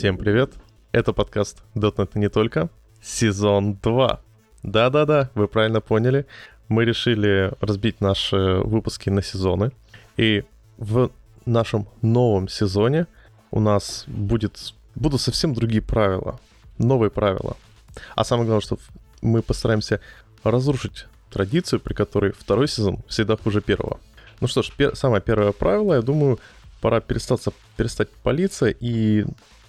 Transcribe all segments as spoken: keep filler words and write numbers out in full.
Всем привет, это подкаст .дот нет не только, сезон два. Да-да-да, вы правильно поняли, мы решили разбить наши выпуски на сезоны. И в нашем новом сезоне у нас будет, будут совсем другие правила, новые правила. А самое главное, что мы постараемся разрушить традицию, при которой второй сезон всегда хуже первого. Ну что ж, пер- самое первое правило, я думаю, пора перестаться, перестать палиться и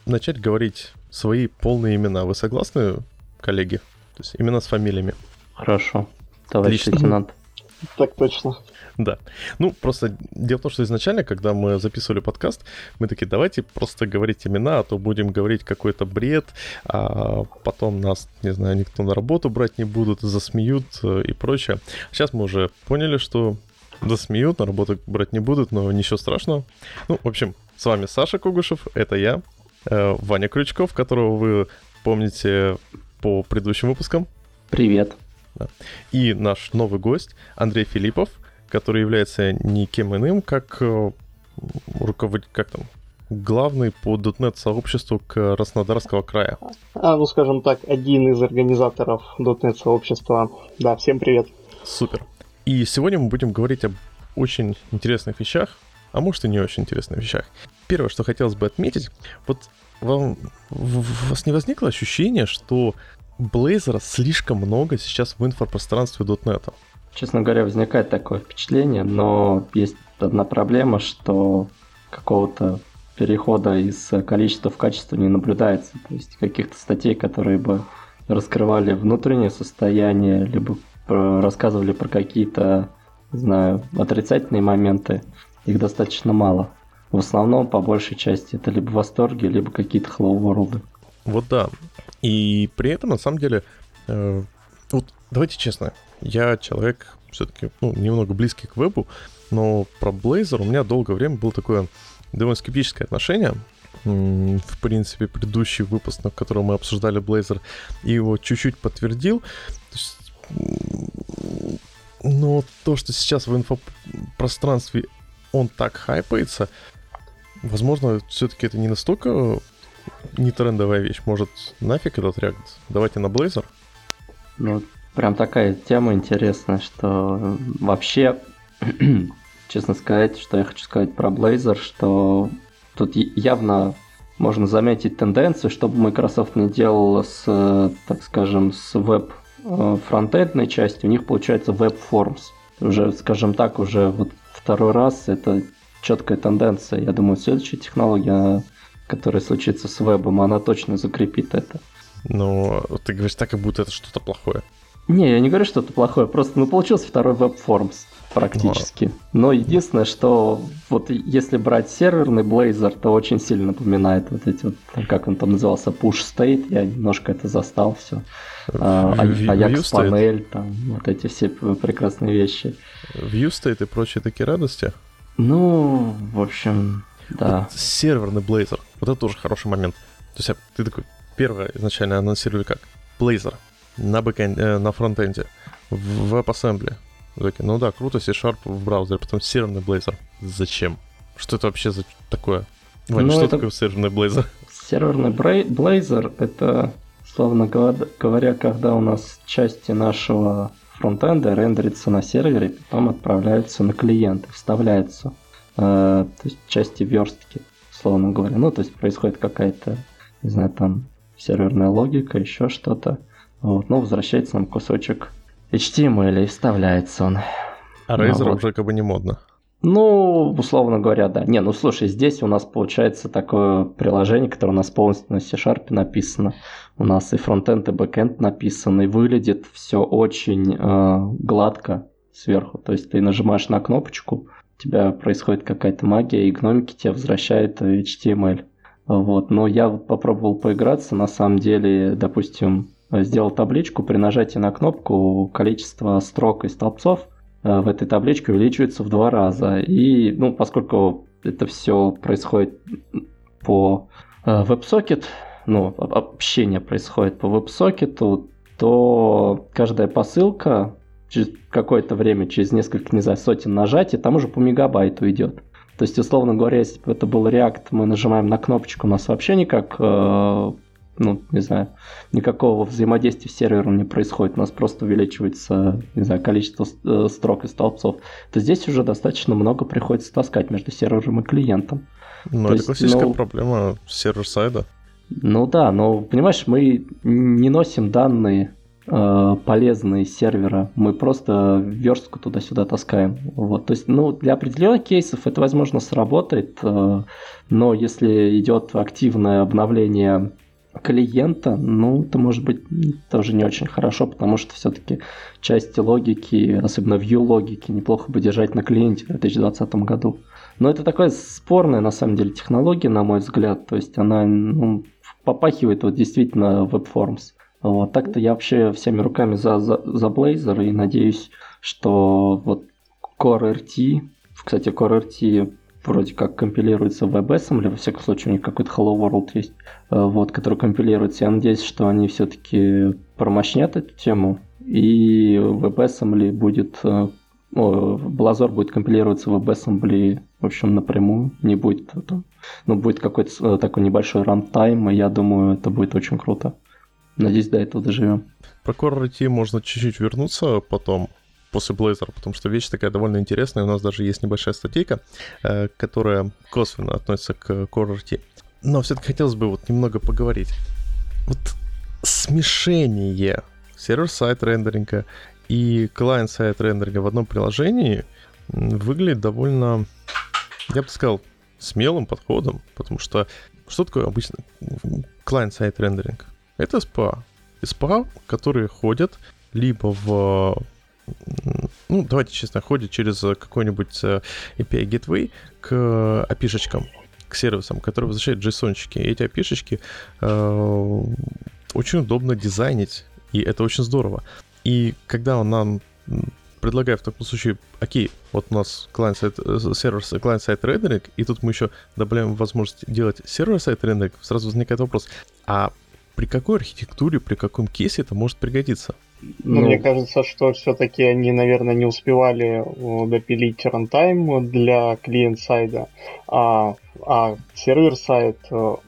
начать говорить свои полные имена. Вы согласны, коллеги? То есть имена с фамилиями. Хорошо, товарищ лейтенант. Так точно. Да. Ну, просто дело в том, что изначально, когда мы записывали подкаст, мы такие, давайте просто говорить имена, а то будем говорить какой-то бред, а потом нас, не знаю, никто на работу брать не будут, засмеют и прочее. Сейчас мы уже поняли, что засмеют, на работу брать не будут, но ничего страшного. Ну, в общем, с вами Саша Кугушев, это я, Ваня Крючков, которого вы помните по предыдущим выпускам. Привет. И наш новый гость Андрей Филиппов, который является никем иным, как руководитель, как там, главный по .дот нет сообществу Краснодарского края. А, ну, скажем так, один из организаторов .дот нет сообщества. Да, всем привет. Супер. И сегодня мы будем говорить об очень интересных вещах, а может и не очень интересных вещах. Первое, что хотелось бы отметить, вот вам, у вас не возникло ощущение, что Blazor слишком много сейчас в инфопространстве .дот нет? Честно говоря, возникает такое впечатление, но есть одна проблема, что какого-то перехода из количества в качество не наблюдается. То есть каких-то статей, которые бы раскрывали внутреннее состояние, либо про, рассказывали про какие-то, не знаю, отрицательные моменты, их достаточно мало. В основном, по большей части, это либо восторги, либо какие-то хлоу-ворлды. Вот да. И при этом, на самом деле, э, вот давайте честно, я человек все-таки ну, немного близкий к вебу, но про Blazor у меня долгое время было такое довольно скептическое отношение. В принципе, предыдущий выпуск, на котором мы обсуждали Blazor, и его чуть-чуть подтвердил. Но то, что сейчас в инфопространстве он так хайпается, возможно, все-таки это не настолько не трендовая вещь. Может, нафиг этот React? Давайте на Blazor? Ну, прям такая тема интересная, что вообще, честно сказать, что я хочу сказать про Blazor, что тут явно можно заметить тенденцию, чтобы Microsoft не делал с, так скажем, с веб-фронтендной частью, у них получается веб-формс. Уже, скажем так, уже вот второй раз это четкая тенденция. Я думаю, следующая технология, которая случится с вебом, она точно закрепит это. Но ты говоришь так, как будто это что-то плохое. Не, я не говорю, что это плохое, просто ну, получился второй веб-формс практически. Но. Но единственное, что вот если брать серверный Blazor, то очень сильно напоминает вот эти вот, как он там назывался, push state, я немножко это застал все. Ajax панель, там вот эти все прекрасные вещи. View state и прочие такие радости? Ну, в общем, да. Вот серверный Blazor, вот это тоже хороший момент. То есть ты такой, первое изначально анонсировали как? Blazor. На бэкэнде, на фронтенде, в WebAssembly. Ну да, круто, C-Sharp в браузере, потом серверный Blazor. Зачем? Что это вообще за такое? Вань, ну, что это... такое серверный Blazor? Серверный Blazor — это, словно говоря, когда у нас части нашего фронтенда рендерятся на сервере, потом отправляются на клиент, вставляются э, то есть части верстки, словно говоря. Ну, то есть происходит какая-то, не знаю, там серверная логика, еще что-то. Вот, но возвращается нам кусочек эйч ти эм эль, и вставляется он. А Razer вот. Уже как бы не модно. Ну, условно говоря, да. Не, ну слушай, здесь у нас получается такое приложение, которое у нас полностью на C-Sharp написано. У нас и фронтенд, и бэкенд написано, и выглядит все очень э, гладко сверху. То есть ты нажимаешь на кнопочку, у тебя происходит какая-то магия, и гномики тебе возвращают эйч ти эм эль. Вот. Но я попробовал поиграться, на самом деле, допустим... Сделал табличку, при нажатии на кнопку количество строк и столбцов в этой табличке увеличивается в два раза. И, ну, поскольку это все происходит по WebSocket, ну, общение происходит по WebSocket, то каждая посылка через какое-то время, через несколько, не знаю, сотен нажатий, там уже по мегабайту идет. То есть, условно говоря, если бы это был React, мы нажимаем на кнопочку, у нас вообще никак, ну, не знаю, никакого взаимодействия с сервером не происходит, у нас просто увеличивается, не знаю, количество строк и столбцов, то здесь уже достаточно много приходится таскать между сервером и клиентом. Ну, это есть, классическая ну, проблема сервер-сайда. Ну да, но, понимаешь, мы не носим данные э, полезные с сервера, мы просто верстку туда-сюда таскаем. Вот. То есть, ну, для определенных кейсов это, возможно, сработает, э, но если идет активное обновление клиента, ну, это может быть тоже не очень хорошо, потому что все-таки части логики, особенно view-логики, неплохо бы держать на клиенте в две тысячи двадцатом году. Но это такая спорная, на самом деле, технология, на мой взгляд. То есть она ну, попахивает вот, действительно WebForms. Вот. Так-то я вообще всеми руками за, за, за Blazor и надеюсь, что вот CoreRT, кстати, CoreRT вроде как компилируется в WebAssembly, во всяком случае у них какой-то Hello World есть, вот, который компилируется. Я надеюсь, что они все-таки промощнят эту тему, и WebAssembly будет... О, Blazor будет компилироваться в WebAssembly, в общем, напрямую. Не будет, ну, будет какой-то такой небольшой рантайм, и я думаю, это будет очень круто. Надеюсь, до этого доживем. Про CoreRT можно чуть-чуть вернуться потом, после Blazor, потому что вещь такая довольно интересная. У нас даже есть небольшая статейка, которая косвенно относится к CoreRT. Но все-таки хотелось бы вот немного поговорить. Вот смешение сервер-сайд рендеринга и клиент-сайд рендеринга в одном приложении выглядит довольно, я бы сказал, смелым подходом, потому что что такое обычно клиент-сайд рендеринг? Это эс пи эй. эс пи эй, которые ходят либо в... Ну, давайте честно, ходят через какой-нибудь эй пи ай Gateway к эй пи ай-шечкам, к сервисам, которые возвращают JSON-чики. И эти эй пи ай-шечки э, очень удобно дизайнить, и это очень здорово. И когда он нам предлагает в таком случае, окей, вот у нас client-side, сервер, client-side рендеринг, и тут мы еще добавляем возможность делать сервер-side рендеринг, сразу возникает вопрос, а при какой архитектуре, при каком кейсе это может пригодиться? Ну, ну, мне кажется, что все-таки они, наверное, не успевали допилить рантайм для клиент-сайда, а, а сервер-сайд, ну,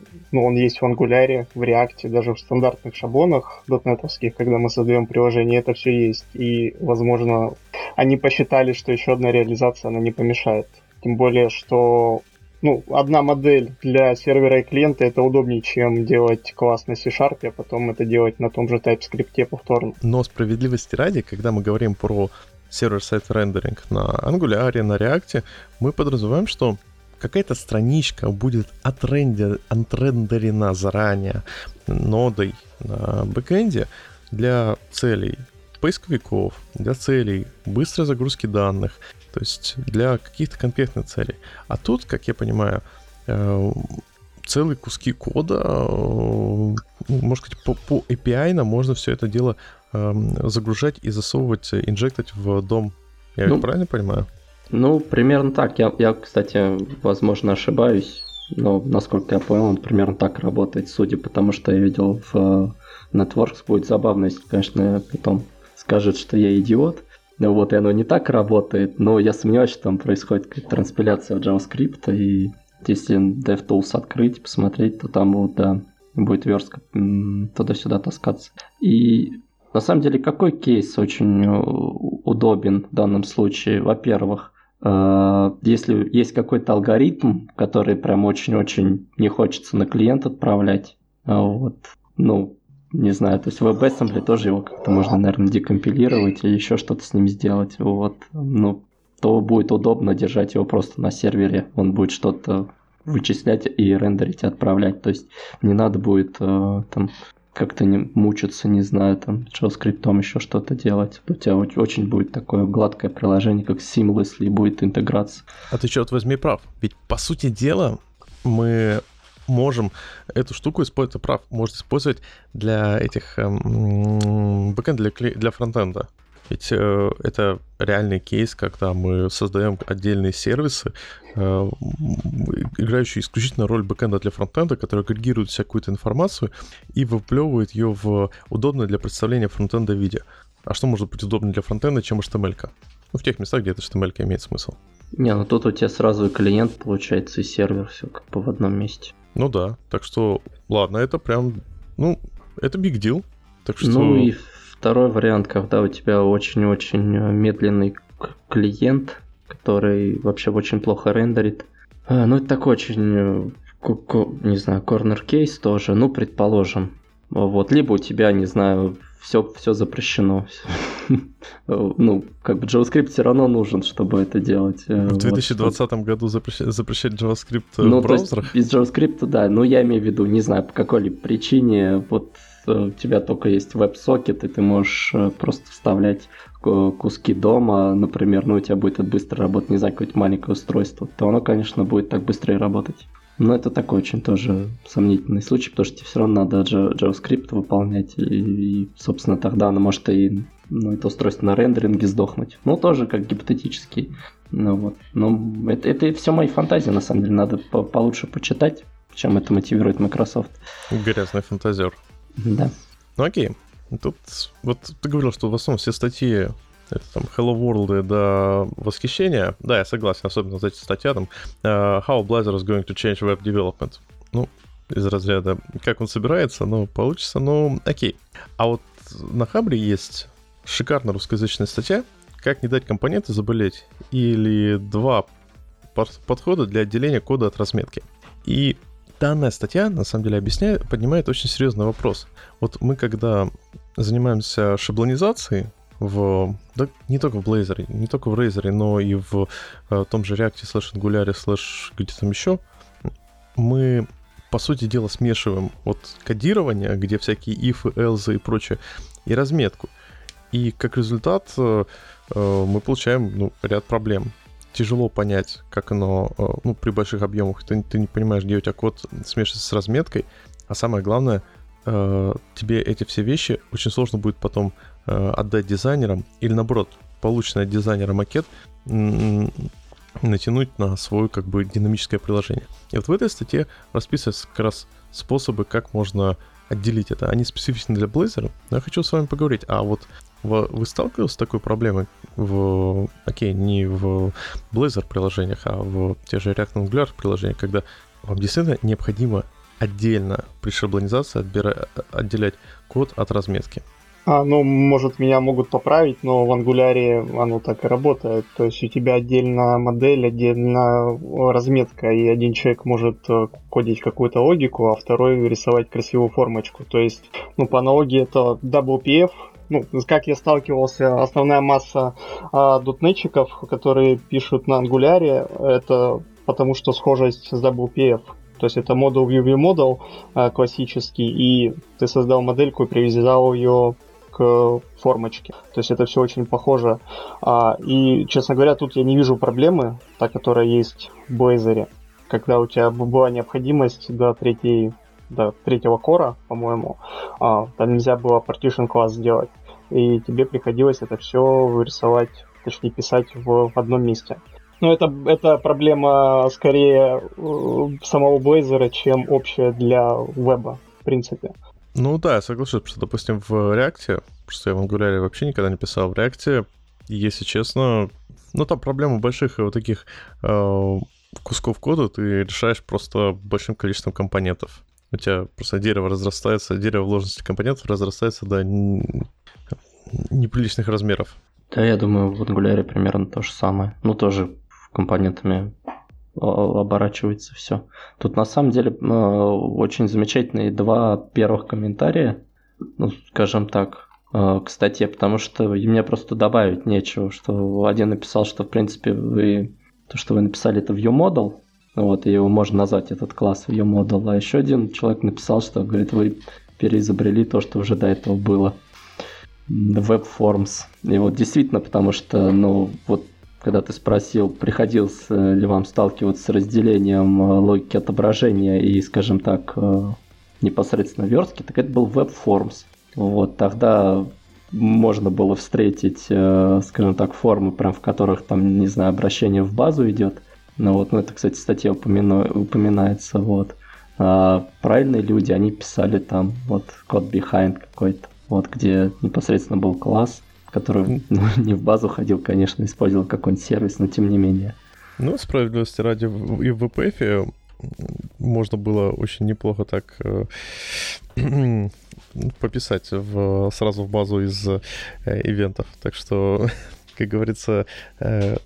он есть в Angular, в React, даже в стандартных шаблонах дотнетовских, когда мы создаем приложение, это все есть. И, возможно, они посчитали, что еще одна реализация, она не помешает. Тем более, что... Ну, одна модель для сервера и клиента это удобнее, чем делать класс на C-Sharp, а потом это делать на том же TypeScript повторно. Но справедливости ради, когда мы говорим про сервер-сайд рендеринг на Angular, на React, мы подразумеваем, что какая-то страничка будет отрендер... отрендерена заранее нодой на бэкэнде для целей поисковиков, для целей быстрой загрузки данных, то есть для каких-то конкретных целей. А тут, как я понимаю, целые куски кода, может быть, по, по эй пи ай нам можно все это дело загружать и засовывать, инжектать в дом. Я ну, ведь правильно понимаю? Ну, примерно так. Я, я, кстати, возможно, ошибаюсь, но, насколько я понял, он примерно так работает, судя по тому, что я видел в Networks. Будет забавно, если, конечно, потом скажет, что я идиот. Вот, и оно не так работает, но я сомневаюсь, что там происходит какая-то транспиляция JavaScript, и если DevTools открыть, посмотреть, то там вот, да, будет верстка туда-сюда таскаться. И на самом деле какой кейс очень удобен в данном случае? Во-первых, если есть какой-то алгоритм, который прям очень-очень не хочется на клиент отправлять, вот, ну... Не знаю, то есть в WebAssembly тоже его как-то можно, наверное, декомпилировать или еще что-то с ним сделать, вот. Ну, то будет удобно держать его просто на сервере, он будет что-то вычислять и рендерить, и отправлять, то есть не надо будет там как-то не мучиться, не знаю, там, JavaScript-ом еще что-то делать. У тебя очень будет такое гладкое приложение, как Seamlessly, будет интеграция. А ты черт возьми прав, ведь по сути дела мы... можем эту штуку использовать, прав, может использовать для этих эм, бэкэнда, для, для фронтенда. Ведь э, это реальный кейс, когда мы создаем отдельные сервисы, э, играющие исключительно роль бэкэнда для фронтенда, который агрегирует всякую информацию и выплевывает ее в удобное для представления фронтенда виде. А что может быть удобнее для фронтенда, чем эйч ти эм эл-ка? Ну, в тех местах, где эта эйч ти эм эл-ка имеет смысл. Не, ну тут у тебя сразу и клиент получается, и сервер, все как бы в одном месте. Ну да, так что, ладно, это прям, ну, это big deal. Так что... Ну и второй вариант, когда у тебя очень-очень медленный клиент, который вообще очень плохо рендерит. Ну это такой очень, не знаю, корнер-кейс тоже, ну предположим. Вот, либо у тебя, не знаю, все, все запрещено. Ну, как бы JavaScript все равно нужен, чтобы это делать. В две тысячи двадцатом вот. году запрещать, запрещать JavaScript ну, в браузерах? Из JavaScript, да. Ну, я имею в виду, не знаю, по какой-либо причине. Вот у тебя только есть веб-сокет, и ты можешь просто вставлять куски дома, например, ну, у тебя будет это быстро работать, не знаю, какое-то маленькое устройство, то оно, конечно, будет так быстрее работать. Но это такой очень тоже сомнительный случай, потому что тебе все равно надо JavaScript выполнять, и, и собственно, тогда оно может и ну, это устройство на рендеринге сдохнуть. Ну, тоже как гипотетический. Ну, вот. Ну, это, это все мои фантазии, на самом деле. Надо по- получше почитать, чем это мотивирует Microsoft. Грязный фантазер. Да. Ну, окей. Тут вот ты говорил, что в основном все статьи это там Hello World до восхищения. Да, я согласен, особенно за эти статьи там How Blazor is going to change web development. Ну, из разряда как он собирается, ну, получится, ну, окей. А вот на Хабре есть шикарная русскоязычная статья «Как не дать компоненту заболеть» или два подхода для отделения кода от разметки. И данная статья, на самом деле, объясняет, поднимает очень серьезный вопрос. Вот мы, когда занимаемся шаблонизацией, в, да, не только в Blazor, не только в Razor, но и в э, том же React, слэш Angular, слэш где-то там еще, мы, по сути дела, смешиваем вот кодирование, где всякие if, else и прочее, и разметку. И как результат э, мы получаем ну, ряд проблем. Тяжело понять, как оно, э, ну, при больших объемах, ты, ты не понимаешь, где у тебя код смешивается с разметкой, а самое главное, э, тебе эти все вещи очень сложно будет потом отдать дизайнерам, или наоборот, полученный от дизайнера макет м- м- натянуть на свое как бы динамическое приложение. И вот в этой статье расписываются как раз способы, как можно отделить это. Они специфичны для Blazor, но я хочу с вами поговорить. А вот в, вы сталкивались с такой проблемой в, окей, не в Blazor приложениях, а в тех же React Angular приложениях, когда вам действительно необходимо отдельно при шаблонизации отбира- отделять код от разметки. А, ну, может, меня могут поправить, но в Angular оно так и работает. То есть у тебя отдельно модель, отдельно разметка, и один человек может кодить какую-то логику, а второй рисовать красивую формочку. То есть, ну, по аналогии это дабл ю пи эф. Ну, как я сталкивался, основная масса а, дотнетчиков, которые пишут на Angular, это потому что схожесть с дабл ю пи эф. То есть это модуль view модуль классический, и ты создал модельку и привязал ее к формочке. То есть это все очень похоже. И, честно говоря, тут я не вижу проблемы, та, которая есть в Blazor, когда у тебя была необходимость до, третьей, до третьего кора, по-моему, там нельзя было partition класс сделать, и тебе приходилось это все рисовать, точнее писать в одном месте. Ну, это, это проблема скорее самого Blazor, чем общая для веба, в принципе. Ну да, я соглашусь, потому что, допустим, в React, что я в Angular вообще никогда не писал, в React, если честно, ну там проблема больших вот таких э, кусков кода ты решаешь просто большим количеством компонентов. У тебя просто дерево разрастается, дерево вложенности компонентов разрастается до неприличных размеров. Да, я думаю, в Angular примерно то же самое. Ну, тоже компонентами оборачивается все. Тут на самом деле очень замечательные два первых комментария, ну, скажем так, к статье, потому что мне просто добавить нечего, что один написал, что в принципе вы то, что вы написали, это ViewModel, вот, и его можно назвать этот класс ViewModel, а еще один человек написал, что, говорит, вы переизобрели то, что уже до этого было. WebForms. И вот действительно, потому что, ну, вот когда ты спросил, приходилось ли вам сталкиваться с разделением логики отображения и, скажем так, непосредственно верстки, так это был WebForms. Вот, тогда можно было встретить, скажем так, формы, прям в которых, там, не знаю, обращение в базу идет. Ну, вот, ну, это, кстати, статья упомяну... упоминается, вот. А правильные люди, они писали там, вот, code behind какой-то, вот, где непосредственно был класс, который ну, не в базу ходил, конечно, использовал какой-нибудь сервис, но тем не менее. Ну, справедливости ради, и в вэ пэ эфе можно было очень неплохо так э, пописать в, сразу в базу из э, ивентов. Так что, как говорится, э,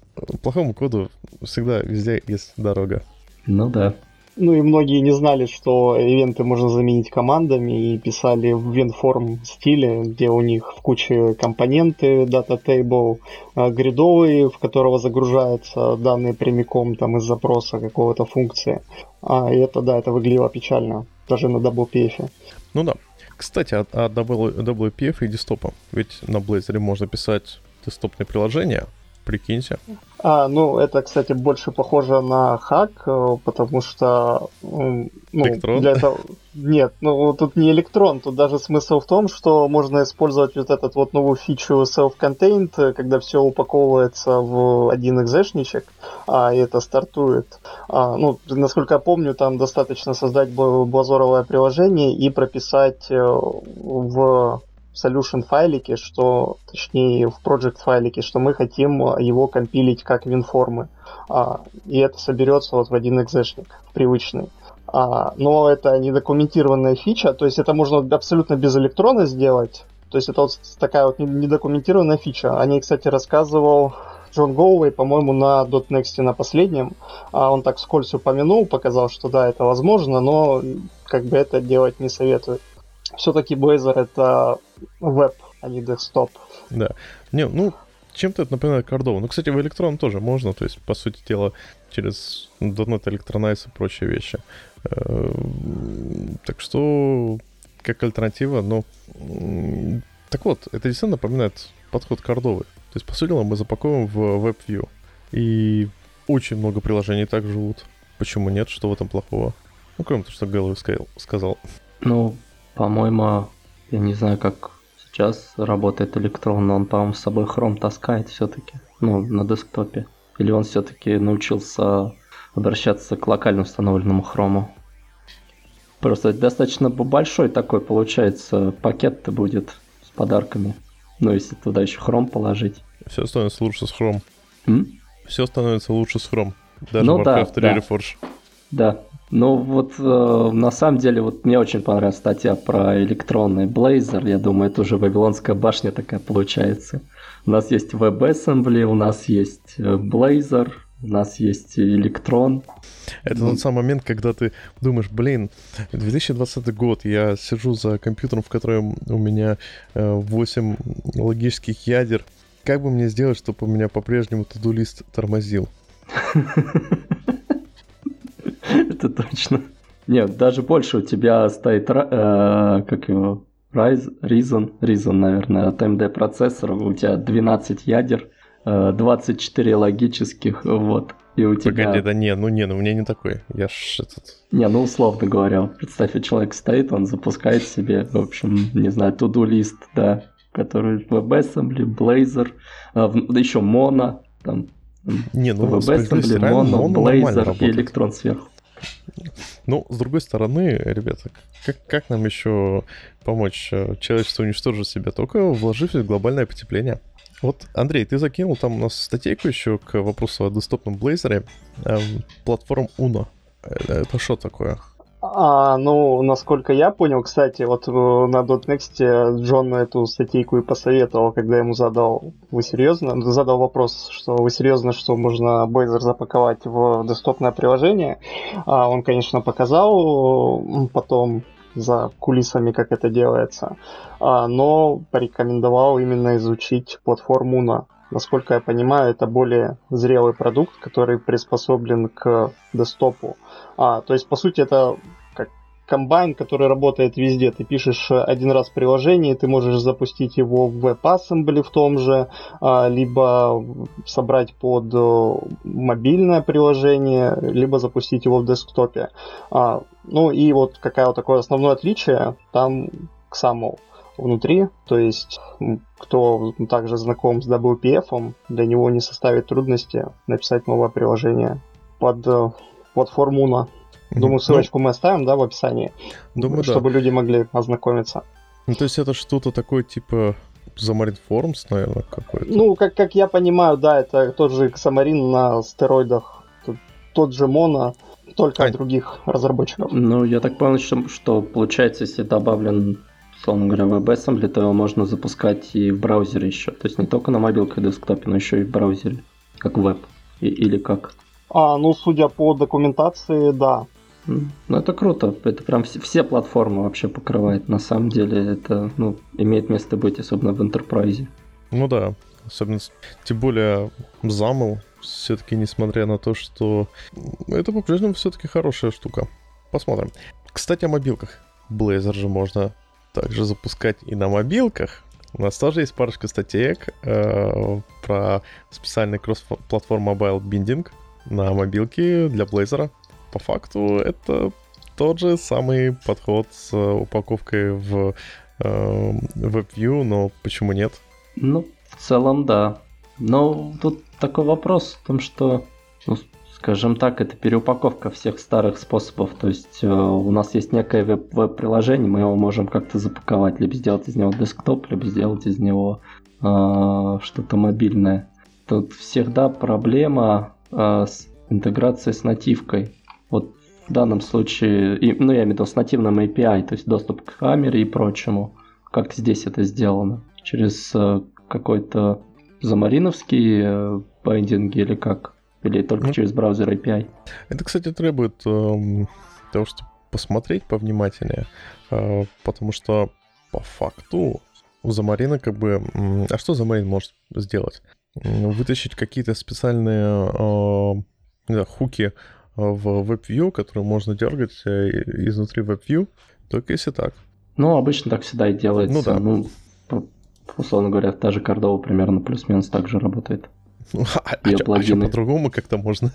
плохому коду всегда везде есть дорога. Ну да. Ну и многие не знали, что ивенты можно заменить командами, и писали в WinForm стиле, где у них в куче компоненты, data table, гридовые, в которого загружаются данные прямиком там, из запроса какого-то функции. А, и это, да, это выглядело печально, даже на дабл ю пи эф. Ну да. Кстати, о, о дабл ю пи эф и десктопа. Ведь на Blazor можно писать десктопные приложения. Прикиньте. А, ну, это, кстати, больше похоже на хак, потому что... Ну, электрон? Для этого... Нет, ну, тут не электрон, тут даже смысл в том, что можно использовать вот этот вот новую фичу self-contained, когда все упаковывается в один экзешничек, а это стартует. А, ну, насколько я помню, там достаточно создать блазоровое приложение и прописать в... solution файлике, что, точнее, в project файлике, что мы хотим его компилить как WinForm'ы. А, и это соберется вот в один экзешник, в привычный. А, но это недокументированная фича, то есть это можно абсолютно без электрона сделать. То есть это вот такая вот недокументированная фича. О ней, кстати, рассказывал Джон Гоуэй, по-моему, на .next, на последнем. А он так вскользь упомянул, показал, что да, это возможно, но как бы это делать не советует. Все-таки Blazor — это веб, а не десктоп. Да. Не, ну, чем-то это напоминает Cardova. Ну, кстати, в Electron тоже можно, то есть, по сути дела, через .дот нет, Electronize и прочие вещи. Так что, как альтернатива, ну... Так вот, это действительно напоминает подход Cardova. То есть, по сути дела, мы запаковываем в WebView. И очень много приложений так живут. Почему нет? Что в этом плохого? Ну, кроме того, что Гэллоуэй сказал. Ну... По-моему, я не знаю, как сейчас работает электрон, но он, по-моему, с собой Chrome таскает все-таки, ну, на десктопе. Или он все-таки научился обращаться к локально установленному Chrome. Просто достаточно большой такой, получается, пакет-то будет с подарками. Ну, если туда еще Chrome положить. Все становится лучше с Chrome. М? Все становится лучше с Chrome. Даже ну, Warcraft три да, Reforged. Да. да. Ну вот, э, на самом деле, вот мне очень понравилась статья про электронный Blazor. Я думаю, это уже Вавилонская башня такая получается. У нас есть WebAssembly, у нас есть Blazor, у нас есть электрон. Это тот самый момент, когда ты думаешь, блин, две тысячи двадцатый год, я сижу за компьютером, в котором у меня восемь логических ядер. Как бы мне сделать, чтобы у меня по-прежнему to-do-лист тормозил? Это точно. Нет, даже больше у тебя стоит, э, как его, Ryzen, Ryzen, наверное, от эм ди процессора. У тебя двенадцать ядер, э, двадцать четыре логических, вот. И у тебя... Погоди, да не, ну не, ну у меня не такой. Я ж этот... Не, ну условно говоря, представь, человек стоит, он запускает себе, в общем, не знаю, to-do-лист, да, который WebAssembly, Blazor, э, еще Mono, там, не, ну, WebAssembly, Mono, Blazor и Electron сверху. Ну, с другой стороны, ребята, как, как нам еще помочь человечеству уничтожить себя? Только вложив в глобальное потепление. Вот, Андрей, ты закинул там у нас статейку еще к вопросу о десктопном Blazor, э, платформ Uno. Это что такое? А, ну, насколько я понял, кстати, вот на .next Джон эту статейку и посоветовал, когда ему задал, вы серьезно, задал вопрос, что вы серьезно, что можно Blazor запаковать в десктопное приложение. А он, конечно, показал потом за кулисами, как это делается, а, но порекомендовал именно изучить платформу Uno. Насколько я понимаю, это более зрелый продукт, который приспособлен к десктопу. А, то есть, по сути, это как комбайн, который работает везде. Ты пишешь один раз приложение, ты можешь запустить его в WebAssembly в том же, а, либо собрать под мобильное приложение, либо запустить его в десктопе. А, ну и вот какое такое основное отличие, там икс эм эл. Внутри, то есть кто также знаком с дабл ю пи эф, для него не составит трудности написать новое приложение под э, платформу Uno. Думаю, ссылочку ну, мы оставим, да, в описании, думаю, чтобы да. люди могли ознакомиться. Ну, то есть это что-то такое типа Xamarin.Forms, наверное, какой-то? Ну, как, как я понимаю, да, это тот же Xamarin на стероидах. тот же Mono, только от других разработчиков. Ну, я так понял, что, что получается, если добавлен, условно говоря, WebAssembly, то его можно запускать и в браузере еще. То есть не только на мобилке и десктопе, но еще и в браузере, как веб. И, или как? А, ну, судя по документации, да. Ну, это круто. Это прям все, все платформы вообще покрывает. На самом деле это, ну, имеет место быть, особенно в Enterprise. Ну да, особенно, тем более замыл, все-таки, несмотря на то, что это по-прежнему все-таки хорошая штука. Посмотрим. Кстати, о мобилках. Blazor же можно также запускать и на мобилках. У нас тоже есть парочка статеек э, про специальный кросс-платформ Mobile Binding на мобилке для Blazor. По факту это тот же самый подход с упаковкой в э, WebView, но почему нет? Ну, в целом, да. Но тут такой вопрос в том, что, ну, скажем так, это переупаковка всех старых способов. То есть э, у нас есть некое веб-приложение, мы его можем как-то запаковать. Либо сделать из него десктоп, либо сделать из него э, что-то мобильное. Тут всегда проблема э, с интеграцией с нативкой. Вот в данном случае, и, ну я имею в виду с нативным эй пи ай, то есть доступ к камере и прочему. Как здесь это сделано? Через э, какой-то замариновский э, байдинг или как? Или только mm. через браузер эй пи ай? Это, кстати, требует э, того, чтобы посмотреть повнимательнее, э, потому что по факту у замарина как бы... Э, а что замарин может сделать? Вытащить какие-то специальные э, да, хуки в WebView, которые можно дергать изнутри WebView, только если так. Ну, обычно так всегда и делается. Ну, да. Ну, условно говоря, та же Cordova примерно плюс-минус так же работает. Ну, а, а, а что по-другому как-то можно?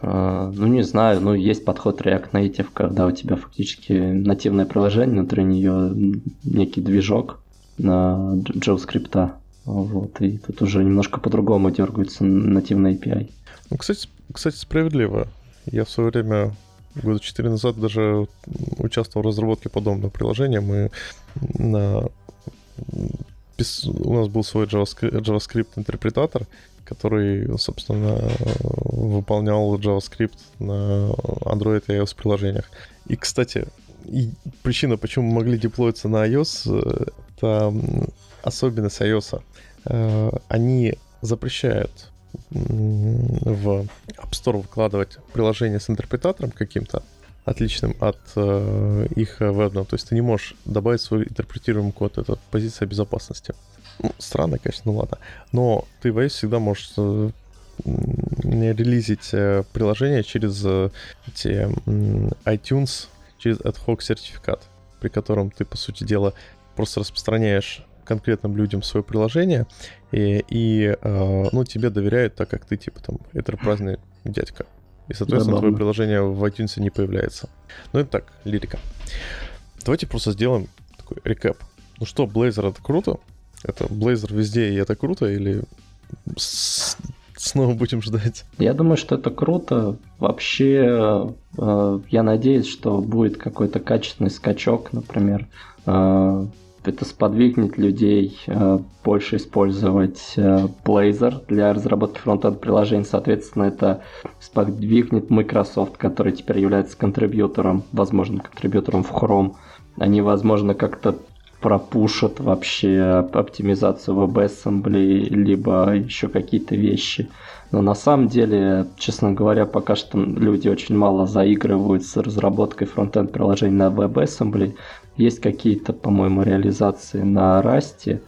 А, ну, не знаю. Ну, есть подход React Native, когда у тебя фактически нативное приложение, внутри нее некий движок на JavaScript. Вот, и тут уже немножко по-другому дергаются нативные эй пи ай. Ну, кстати, кстати, справедливо. Я в свое время, года четыре назад, даже участвовал в разработке подобного приложения. Мы на... У нас был свой JavaScript-интерпретатор, который, собственно, выполнял JavaScript на Android и iOS приложениях. И, кстати, и причина, почему мы могли деплоиться на iOS, это особенность iOS. Они запрещают в App Store выкладывать приложение с интерпретатором каким-то отличным от э, их вебного. То есть ты не можешь добавить свой интерпретируемый код. Это позиция безопасности. Ну, странно, конечно, ну ладно. Но ты в iOS всегда можешь э, релизить э, приложение через э, те, э, iTunes, через ad hoc сертификат, при котором ты, по сути дела, просто распространяешь конкретным людям свое приложение, и, и э, ну, тебе доверяют, так как ты, типа, там, энтерпрайзный дядька. И, соответственно, да, твое приложение в iTunes не появляется. Ну, это так, лирика. Давайте просто сделаем такой рекап. Ну что, Blazor — это круто? Это Blazor везде, и это круто? Или с... снова будем ждать? Я думаю, что это круто. Вообще, э, я надеюсь, что будет какой-то качественный скачок, например, э, это сподвигнет людей э, больше использовать э, Blazor для разработки фронт-энд приложений. Соответственно, это сподвигнет Microsoft, который теперь является контрибьютором, возможно, контрибьютором в Chrome. Они, возможно, как-то пропушат вообще оптимизацию WebAssembly, либо еще какие-то вещи. Но на самом деле, честно говоря, пока что люди очень мало заигрывают с разработкой фронт-энд приложений на WebAssembly. Есть какие-то, по-моему, реализации на Rust, э,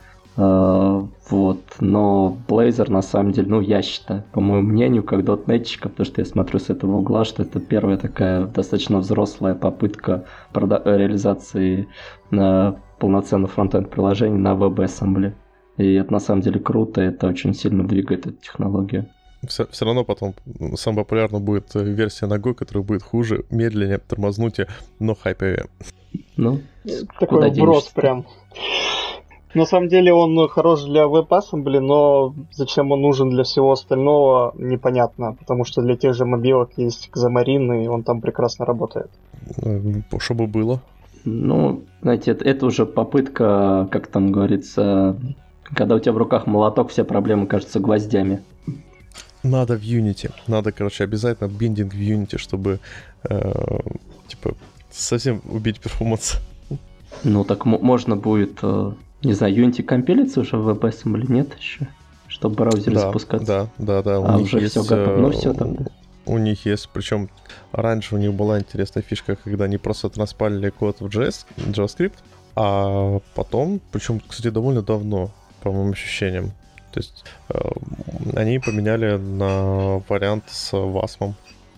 вот, но Blazor, на самом деле, ну, я считаю, по моему мнению, как дотнетчика, потому что я смотрю с этого угла, что это первая такая достаточно взрослая попытка прода- реализации э, полноценного фронт-энд приложения на WebAssembly. И это, на самом деле, круто, это очень сильно двигает эту технологию. Все, все равно потом самая популярная будет версия ногой, которая будет хуже, медленнее, тормознутее, но хайповее. Ну, такой вброс прям. На самом деле он хорош для WebAssembly, но зачем он нужен для всего остального, непонятно. Потому что для тех же мобилок есть Xamarin, и он там прекрасно работает. Что бы было? Ну, знаете, это, это уже попытка, как там говорится, когда у тебя в руках молоток, все проблемы кажутся гвоздями. надо в Unity. Надо, короче, обязательно биндинг в Unity, чтобы, э, типа, совсем убить перформанс. Ну, так м- можно будет, э, не знаю, Unity компилится уже в WebAssembly или нет еще, чтобы браузер да, запускаться. Да, да, да. У а них уже есть, все готово. Ну, все там, да. У них есть, причем раньше у них была интересная фишка, когда они просто транспалили код в джей эс, JavaScript, а потом, причем, кстати, довольно давно, по моим ощущениям, то есть э, они поменяли на вариант с васмом,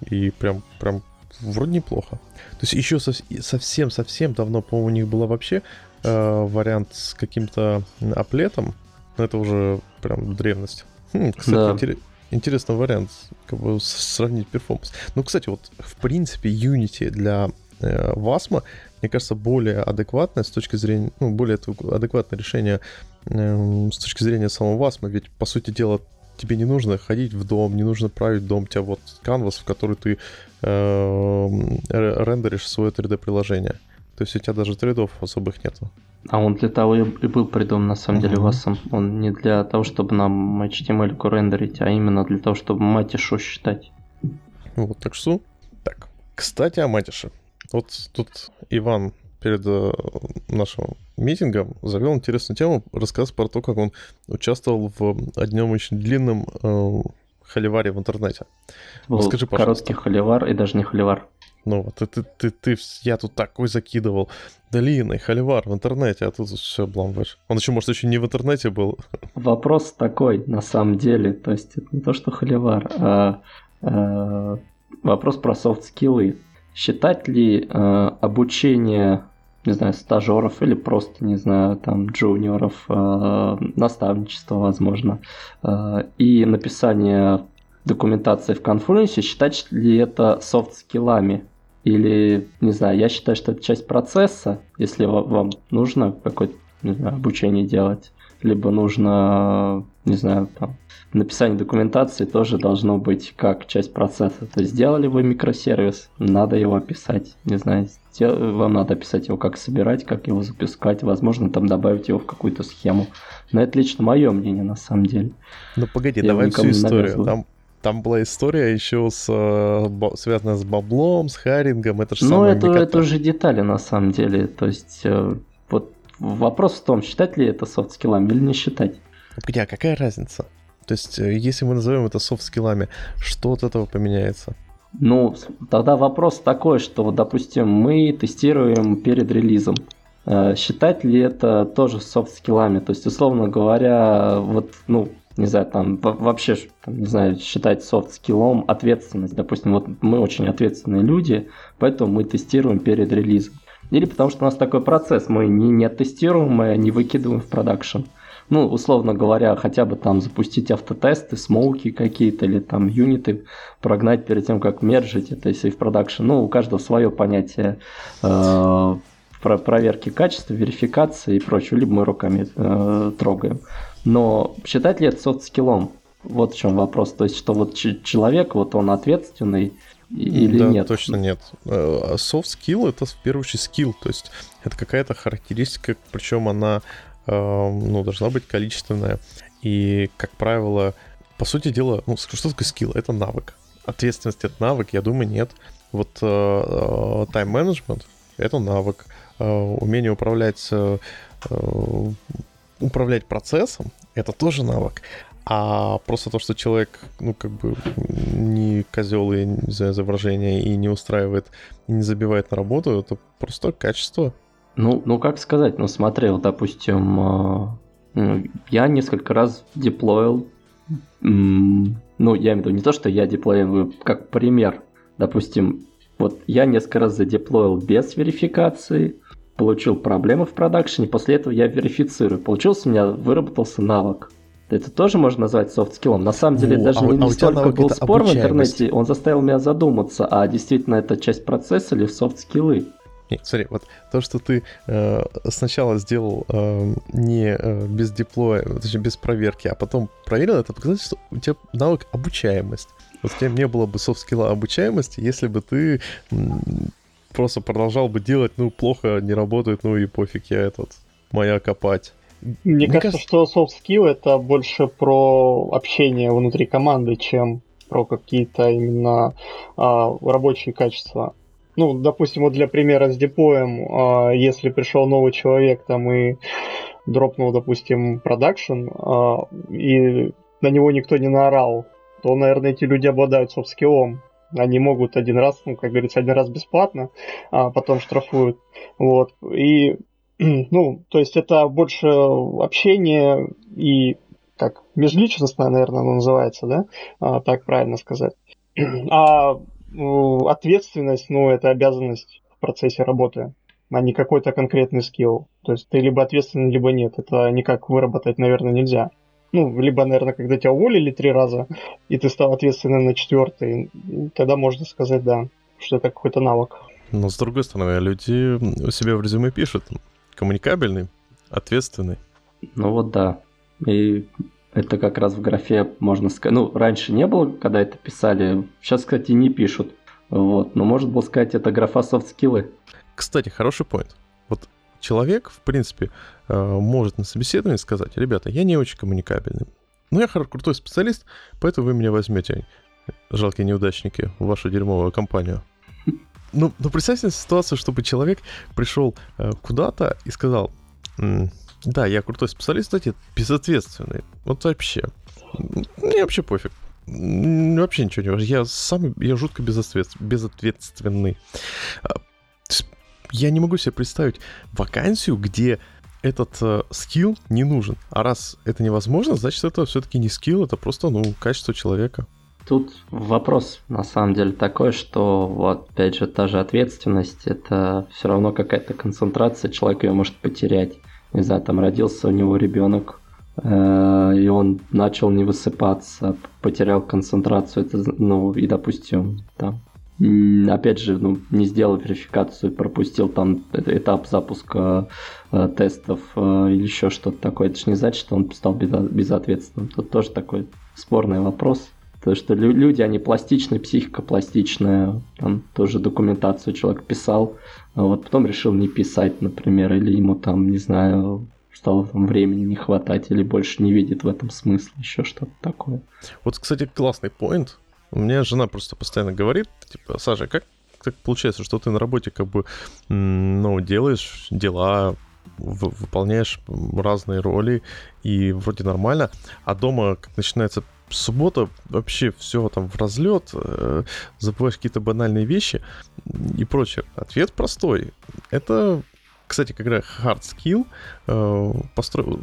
и прям, прям вроде неплохо. То есть еще совсем-совсем давно, по-моему, у них был вообще э, вариант с каким-то аплетом, но это уже прям древность. Хм, кстати, да. интерес, интересный вариант, как бы сравнить перформанс. Ну, кстати, вот в принципе Unity для э, васма, мне кажется, более адекватное с точки зрения, ну, более адекватное решение э, с точки зрения самого васма, ведь, по сути дела, тебе не нужно ходить в дом, не нужно править дом, у тебя вот канвас, в который ты э, рендеришь свое три дэ-приложение. То есть у тебя даже трейдов особых нету. А он для того и был придуман, на самом деле, васом. Он не для того, чтобы нам эйч ти эм эль-ку рендерить, а именно для того, чтобы матишу считать. Вот, так что... Так, кстати, о матише. Вот тут Иван перед нашим митингом завел интересную тему, рассказ про то, как он участвовал в одном очень длинном э, холиваре в интернете. Расскажи, пожалуйста. Короткий холивар и даже не холивар. Ну вот, ты, ты, ты, ты, я тут такой закидывал. Длинный холивар в интернете, а тут все бламбаешь. Он еще, может, еще не в интернете был. Вопрос такой, на самом деле. То есть это не то, что холивар, а, а вопрос про софт-скиллы. Считать ли э, обучение, не знаю, стажеров или просто, не знаю, там, джуниоров, э, наставничество, возможно, э, и написание документации в Confluence, считать ли это софт-скиллами? Или, не знаю, я считаю, что это часть процесса, если вам нужно какое-то, не знаю, обучение делать, либо нужно, не знаю, там, написание документации тоже должно быть как часть процесса. То есть сделали вы микросервис, надо его описать. Не знаю, вам надо описать его, как собирать, как его запускать, возможно, там добавить его в какую-то схему. Но это лично мое мнение, на самом деле. Ну погоди, я давай всю историю. Там, там была история еще с, связанная с баблом, с хайрингом. Это же самое микотание. Ну, это, это уже детали, на самом деле. То есть вот вопрос в том, считать ли это софт-скиллами или не считать. Где, какая разница? То есть, если мы назовем это софт-скиллами, что от этого поменяется? Ну, тогда вопрос такой, что, вот, допустим, мы тестируем перед релизом. Считать ли это тоже софт-скиллами? То есть, условно говоря, вот, ну, не знаю, там, вообще, там, не знаю, считать софт-скиллом ответственность. Допустим, вот мы очень ответственные люди, поэтому мы тестируем перед релизом. Или потому что у нас такой процесс, мы не, не тестируем, мы не выкидываем в продакшн. Ну, условно говоря, хотя бы там запустить автотесты, смоуки какие-то или там юниты прогнать перед тем, как мержить это, если в продакшн. Ну, у каждого свое понятие э, про проверки качества, верификации и прочего. Либо мы руками э, трогаем. Но считать ли это софт-скиллом? Вот в чем вопрос. То есть, что вот ч- человек, вот он ответственный или да, нет? Да, точно нет. Софт-скилл — это в первую очередь скилл. То есть, это какая-то характеристика, причем она... ну, должна быть количественная. И, как правило, по сути дела, ну, что такое скилл? Это навык. Ответственность — это навык, я думаю, нет. Вот тайм-менеджмент — это навык. Умение управлять, управлять процессом — это тоже навык. А просто то, что человек, ну, как бы, не козел, и не знаю, за выражение, и не устраивает, и не забивает на работу — это просто качество. Ну, ну, как сказать, ну, смотрел, допустим, э, я несколько раз деплоил, э, ну, я имею в виду не то, что я деплоил, как пример, допустим, вот я несколько раз задеплоил без верификации, получил проблемы в продакшене, после этого я верифицирую, получился у меня, выработался навык. Это тоже можно назвать софт-скиллом. На самом деле, ну, даже а не, не столько был спор в интернете, он заставил меня задуматься, а действительно это часть процесса или софт-скиллы. Нет, смотри, вот то, что ты э, сначала сделал э, не э, без деплоя, точнее, без проверки, а потом проверил, это показатель, что у тебя навык обучаемость. Вот у тебя не было бы софт-скилла обучаемости, если бы ты м- просто продолжал бы делать, ну, плохо, не работает, ну и пофиг, я этот, моя копать. Мне, Мне кажется, кажется, что soft skill — это больше про общение внутри команды, чем про какие-то именно а, рабочие качества. Ну, допустим, вот для примера с диплоем, а, если пришел новый человек там и дропнул, допустим, продакшн, а, и на него никто не наорал, то, наверное, эти люди обладают софт-скиллом. Они могут один раз, ну, как говорится, один раз бесплатно, а потом штрафуют. Вот. И, ну, то есть это больше общение и, как, межличностное, наверное, оно называется, да? А, так правильно сказать. А ответственность, ну, это обязанность в процессе работы, а не какой-то конкретный скилл. То есть ты либо ответственен, либо нет. Это никак выработать, наверное, нельзя. Ну, либо, наверное, когда тебя уволили три раза, и ты стал ответственным на четвертый, тогда можно сказать, да, что это какой-то навык. Но, с другой стороны, люди у себя в резюме пишут: коммуникабельный, ответственный. Ну вот да. И это как раз в графе можно сказать. Ну, раньше не было, когда это писали. Сейчас, кстати, не пишут. Вот. Но можно было сказать, это графа софт-скиллы. Кстати, хороший поинт. Вот человек, в принципе, может на собеседовании сказать: ребята, я не очень коммуникабельный, но я крутой специалист, поэтому вы меня возьмете, жалкие неудачники, в вашу дерьмовую компанию. Ну, ну представьте ситуацию, чтобы человек пришел куда-то и сказал: да, я крутой специалист, кстати, безответственный, вот вообще, мне вообще пофиг, вообще ничего не важно, я сам, я жутко безответственный. Я не могу себе представить вакансию, где этот э, скилл не нужен. А раз это невозможно, значит, это все-таки не скилл, это просто, ну, качество человека. Тут вопрос, на самом деле, такой, что, вот, опять же, та же ответственность, это все равно какая-то концентрация, человек ее может потерять. Не знаю, там родился у него ребенок, э, и он начал не высыпаться, потерял концентрацию, это, ну, и, допустим, там... Опять же, ну, не сделал верификацию, пропустил там этап запуска э, тестов э, или еще что-то такое. Это же не значит, что он стал безответственным. Тут тоже такой спорный вопрос. То, что лю- люди, они пластичные, психика пластичная. Там тоже документацию человек писал, а вот потом решил не писать, например, или ему там, не знаю, стало там времени не хватать, или больше не видит в этом смысла, еще что-то такое. Вот, кстати, классный поинт. У меня жена просто постоянно говорит, типа: Саша, как так получается, что ты на работе как бы, ну, делаешь дела, в- выполняешь разные роли, и вроде нормально, а дома, как начинается суббота, вообще все там в разлет, э- забываешь какие-то банальные вещи и прочее. Ответ простой. Это, кстати, как раз hard skill, э- постро-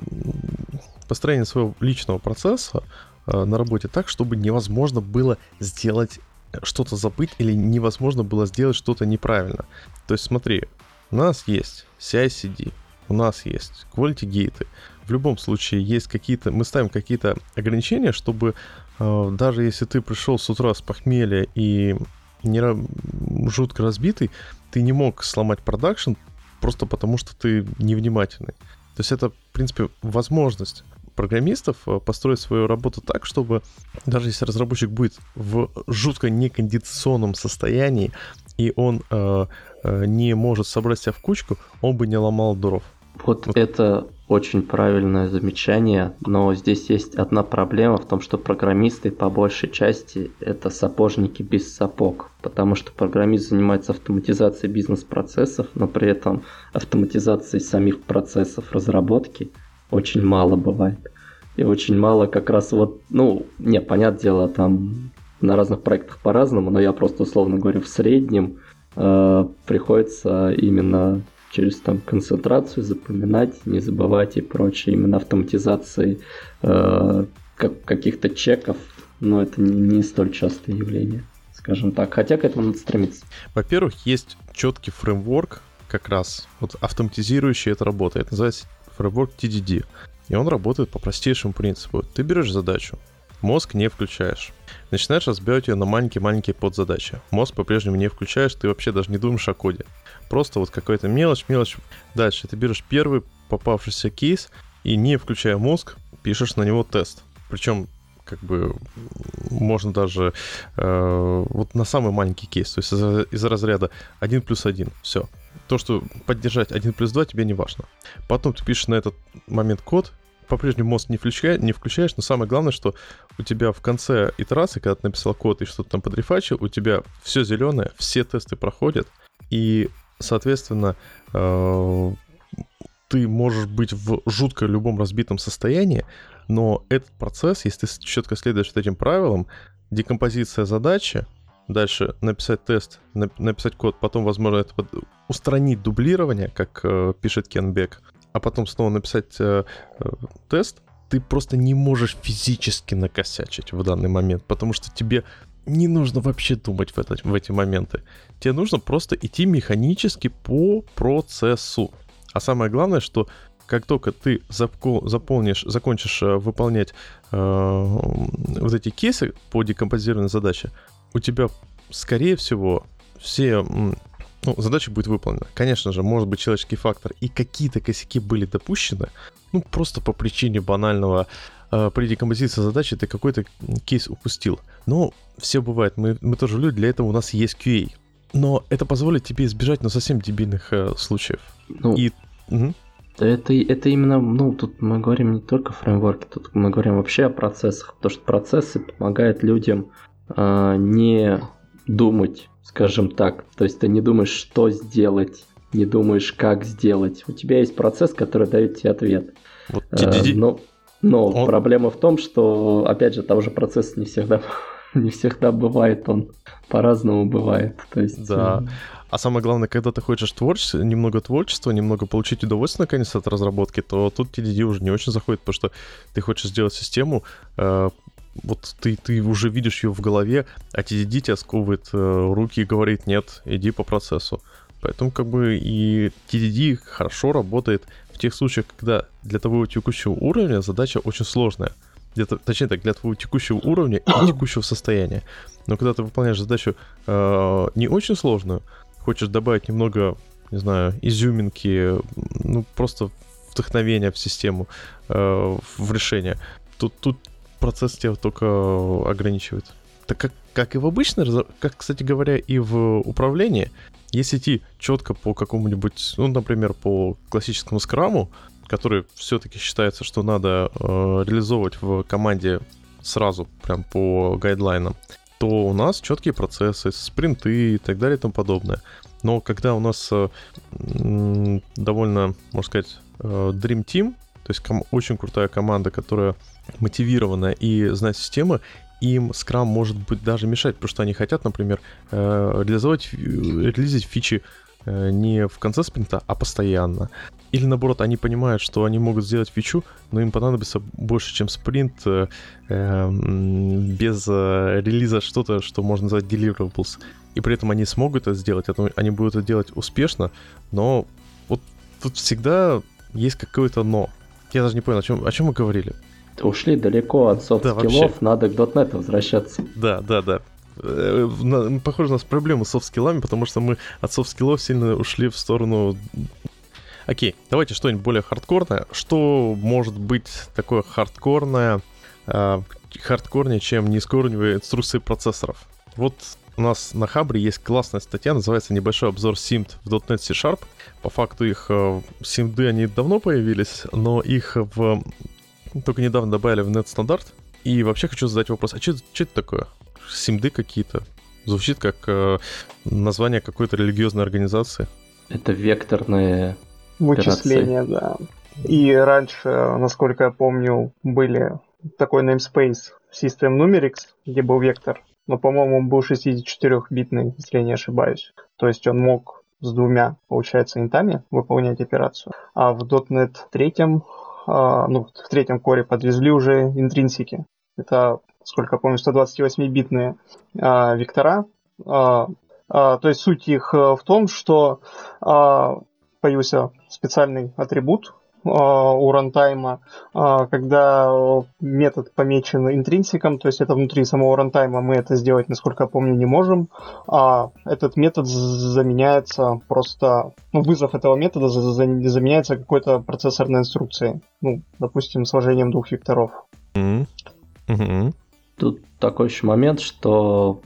построение своего личного процесса на работе так, чтобы невозможно было сделать что-то, забыть, или невозможно было сделать что-то неправильно. То есть смотри, у нас есть си ай си ди, у нас есть quality гейты. В любом случае есть какие-то, мы ставим какие-то ограничения, чтобы э, даже если ты пришел с утра с похмелья и не, жутко разбитый, ты не мог сломать продакшн просто потому, что ты невнимательный. То есть это, в принципе, возможность программистов построить свою работу так, чтобы даже если разработчик будет в жутко некондиционном состоянии и он э, э, не может собрать себя в кучку, он бы не ломал дров. Вот, вот это очень правильное замечание, но здесь есть одна проблема в том, что программисты по большей части это сапожники без сапог, потому что программист занимается автоматизацией бизнес-процессов, но при этом автоматизацией самих процессов разработки очень мало бывает. И очень мало как раз вот, ну, не, понятное дело, там на разных проектах по-разному, но я просто, условно говорю, в среднем э, приходится именно через там концентрацию запоминать, не забывать и прочее, именно автоматизации э, как, каких-то чеков, но это не, не столь частое явление, скажем так. Хотя к этому надо стремиться. Во-первых, есть четкий фреймворк, как раз вот автоматизирующий эту работу. Это называется фреймворк ти ди ди, и он работает по простейшему принципу. Ты берешь задачу, мозг не включаешь, начинаешь разбивать ее на маленькие-маленькие подзадачи, мозг по-прежнему не включаешь, ты вообще даже не думаешь о коде, просто вот какая-то мелочь-мелочь. Дальше ты берешь первый попавшийся кейс и, не включая мозг, пишешь на него тест, причем как бы можно даже э, вот на самый маленький кейс, то есть из, из разряда один плюс один, все, то, что поддержать один плюс два тебе не важно. Потом ты пишешь на этот момент код, по-прежнему мозг не, включай, не включаешь, но самое главное, что у тебя в конце итерации, когда ты написал код и что-то там подрефачил, у тебя все зеленое, все тесты проходят, и, соответственно, ты можешь быть в жутко любом разбитом состоянии, но этот процесс, если ты четко следуешь этим правилам, декомпозиция задачи, дальше написать тест, написать код, потом, возможно, это под... устранить дублирование, как э, пишет Кен Бек, а потом снова написать э, э, тест, ты просто не можешь физически накосячить в данный момент, потому что тебе не нужно вообще думать в, это, в эти моменты. Тебе нужно просто идти механически по процессу. А самое главное, что как только ты запко- заполнишь, закончишь э, выполнять э, вот эти кейсы по декомпозированной задаче, у тебя, скорее всего, все ну, задачи будут выполнены. Конечно же, может быть человеческий фактор, и какие-то косяки были допущены, ну, просто по причине банального э, при декомпозиции задачи ты какой-то кейс упустил. Но все бывает, мы, мы тоже люди, для этого у нас есть кью эй. Но это позволит тебе избежать, ну, совсем дебильных э, случаев. Ну, и... угу. это, это именно, ну, тут мы говорим не только о фреймворке, тут мы говорим вообще о процессах, потому что процессы помогают людям не думать, скажем так. То есть ты не думаешь, что сделать, не думаешь, как сделать. У тебя есть процесс, который дает тебе ответ. Вот, а, но но он... проблема в том, что, опять же, того же процесса не всегда, не всегда бывает, он по-разному бывает. То есть, да. Э... А самое главное, когда ты хочешь творчества, немного творчества, немного получить удовольствие наконец от разработки, то тут ти ди ди уже не очень заходит, потому что ты хочешь сделать систему, э... вот ты, ты уже видишь ее в голове, а ти ди ди тебя сковывает э, руки и говорит: нет, иди по процессу. Поэтому как бы и ти ди ди хорошо работает в тех случаях, когда для твоего текущего уровня задача очень сложная. Для, точнее так, для твоего текущего уровня и текущего состояния. Но когда ты выполняешь задачу э, не очень сложную, хочешь добавить немного, не знаю, изюминки, ну просто вдохновения в систему, э, в решение, то тут процесс тебя только ограничивает. Так как, как и в обычной, как, кстати говоря, и в управлении, если идти четко по какому-нибудь, ну, например, по классическому скраму, который все-таки считается, что надо э, реализовывать в команде сразу, прям по гайдлайнам, то у нас четкие процессы, спринты и так далее и тому подобное. Но когда у нас э, э, довольно, можно сказать, э, Dream Team, то есть ком- очень крутая команда, которая мотивирована и знает системы, им скрам может быть даже мешать, потому что они хотят, например, э- реализовать, э- релизить фичи э- не в конце спринта, а постоянно. Или наоборот, они понимают, что они могут сделать фичу, но им понадобится больше, чем спринт, э- э- без э- релиза что-то, что можно назвать deliverables. И при этом они смогут это сделать, это, они будут это делать успешно, но вот тут всегда есть какое-то но. Я даже не понял, о чем, о чем мы говорили. Ушли далеко от софт-скиллов, да, надо к дотнету возвращаться. Да, да, да. Похоже, у нас проблемы с софт-скиллами, потому что мы от софт-скиллов сильно ушли в сторону... Окей, давайте что-нибудь более хардкорное. Что может быть такое хардкорное, хардкорнее, чем низкоуровневые инструкции процессоров? Вот у нас на Хабре есть классная статья, называется «Небольшой обзор симд в .дот нет C-Sharp». По факту их симды, они давно появились, но их в... только недавно добавили в NetStandard. И вообще хочу задать вопрос, а что это такое? Симды какие-то? Звучит как э, название какой-то религиозной организации. Это векторные вычисления, операции. Да. И раньше, насколько я помню, были такой namespace System Numerics, где был вектор. Но, по-моему, он был шестьдесят четыре битный, если я не ошибаюсь. То есть он мог с двумя, получается, интами выполнять операцию. А в .дот нет третьем... Uh, ну, в третьем коре подвезли уже интринсики. Это, сколько я помню, сто двадцать восемь битные uh, вектора. Uh, uh, то есть суть их uh, в том, что uh, появился специальный атрибут uh, у рантайма, uh, когда метод помечен интринсиком, то есть это внутри самого рантайма, мы это сделать, насколько я помню, не можем. Uh, этот метод заменяется просто... Ну, вызов этого метода заменяется какой-то процессорной инструкцией. Ну, допустим, сложением двух векторов. Mm-hmm. Mm-hmm. Тут такой еще момент, что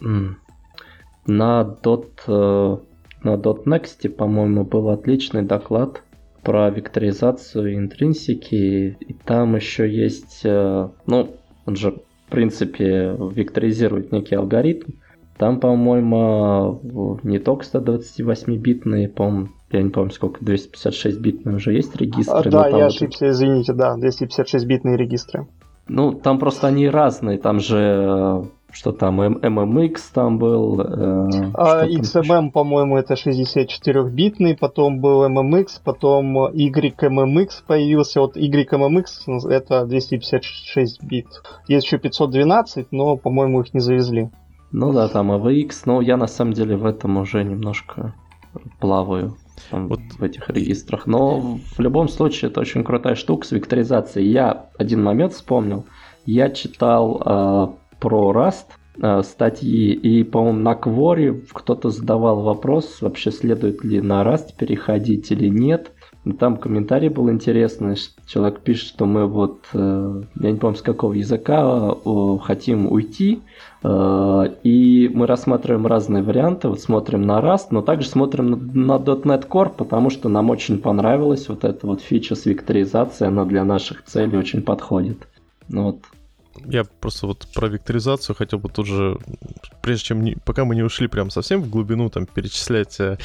на .дот нет На .next, по-моему, был отличный доклад про векторизацию интринсики, и там еще есть, ну, он же, в принципе, векторизирует некий алгоритм. Там, по-моему, не только сто двадцать восемь битные, по-моему, я не помню, сколько, двести пятьдесят шесть битные уже есть регистры. А, да, я ошибся, вот... извините, да, двести пятьдесят шесть битные регистры. Ну, там просто они разные, там же, что там, эм эм икс там был. Э, а, икс эм эм, там по-моему, это шестьдесят четыре битный, потом был эм эм икс, потом Y эм эм икс появился, вот Y эм эм икс это двести пятьдесят шесть бит. Есть еще пятьсот двенадцать, но, по-моему, их не завезли. Ну да, там эй ви икс, но я на самом деле в этом уже немножко плаваю там, вот. В этих регистрах. Но в любом случае это очень крутая штука с векторизацией. Я один момент вспомнил. Я читал э, про Rust э, статьи, и, по-моему, на Quora кто-то задавал вопрос, вообще следует ли на Rust переходить или нет. И там комментарий был интересный. Человек пишет, что мы вот, э, я не помню, с какого языка э, хотим уйти. И мы рассматриваем разные варианты, вот смотрим на Rust, но также смотрим на .дот нет Core, потому что нам очень понравилась вот эта вот фича с векторизацией, она для наших целей очень подходит. Вот. Я просто вот про векторизацию хотел бы тут же, прежде чем, не, пока мы не ушли прям совсем в глубину, там, перечислять э,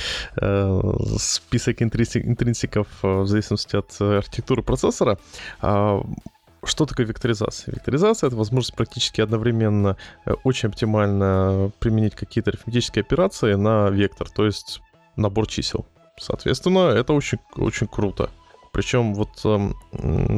список интринсиков в зависимости от архитектуры процессора, э, что такое векторизация? Векторизация — это возможность практически одновременно очень оптимально применить какие-то арифметические операции на вектор, то есть набор чисел. Соответственно, это очень, очень круто. Причем вот эм,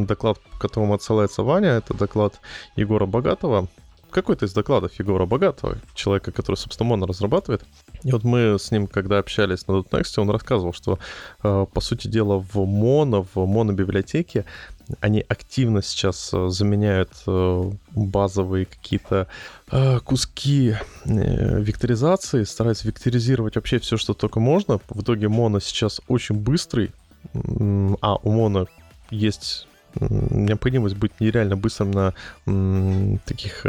доклад, к которому отсылается Ваня, это доклад Егора Богатова. Какой-то из докладов Егора Богатого, человека, который, собственно, он разрабатывает. И вот мы с ним, когда общались на .дот некст, он рассказывал, что, э, по сути дела, в моно, в монобиблиотеке они активно сейчас заменяют базовые какие-то куски векторизации, стараются векторизировать вообще все, что только можно. В итоге моно сейчас очень быстрый, а у моно есть необходимость быть нереально быстрым на таких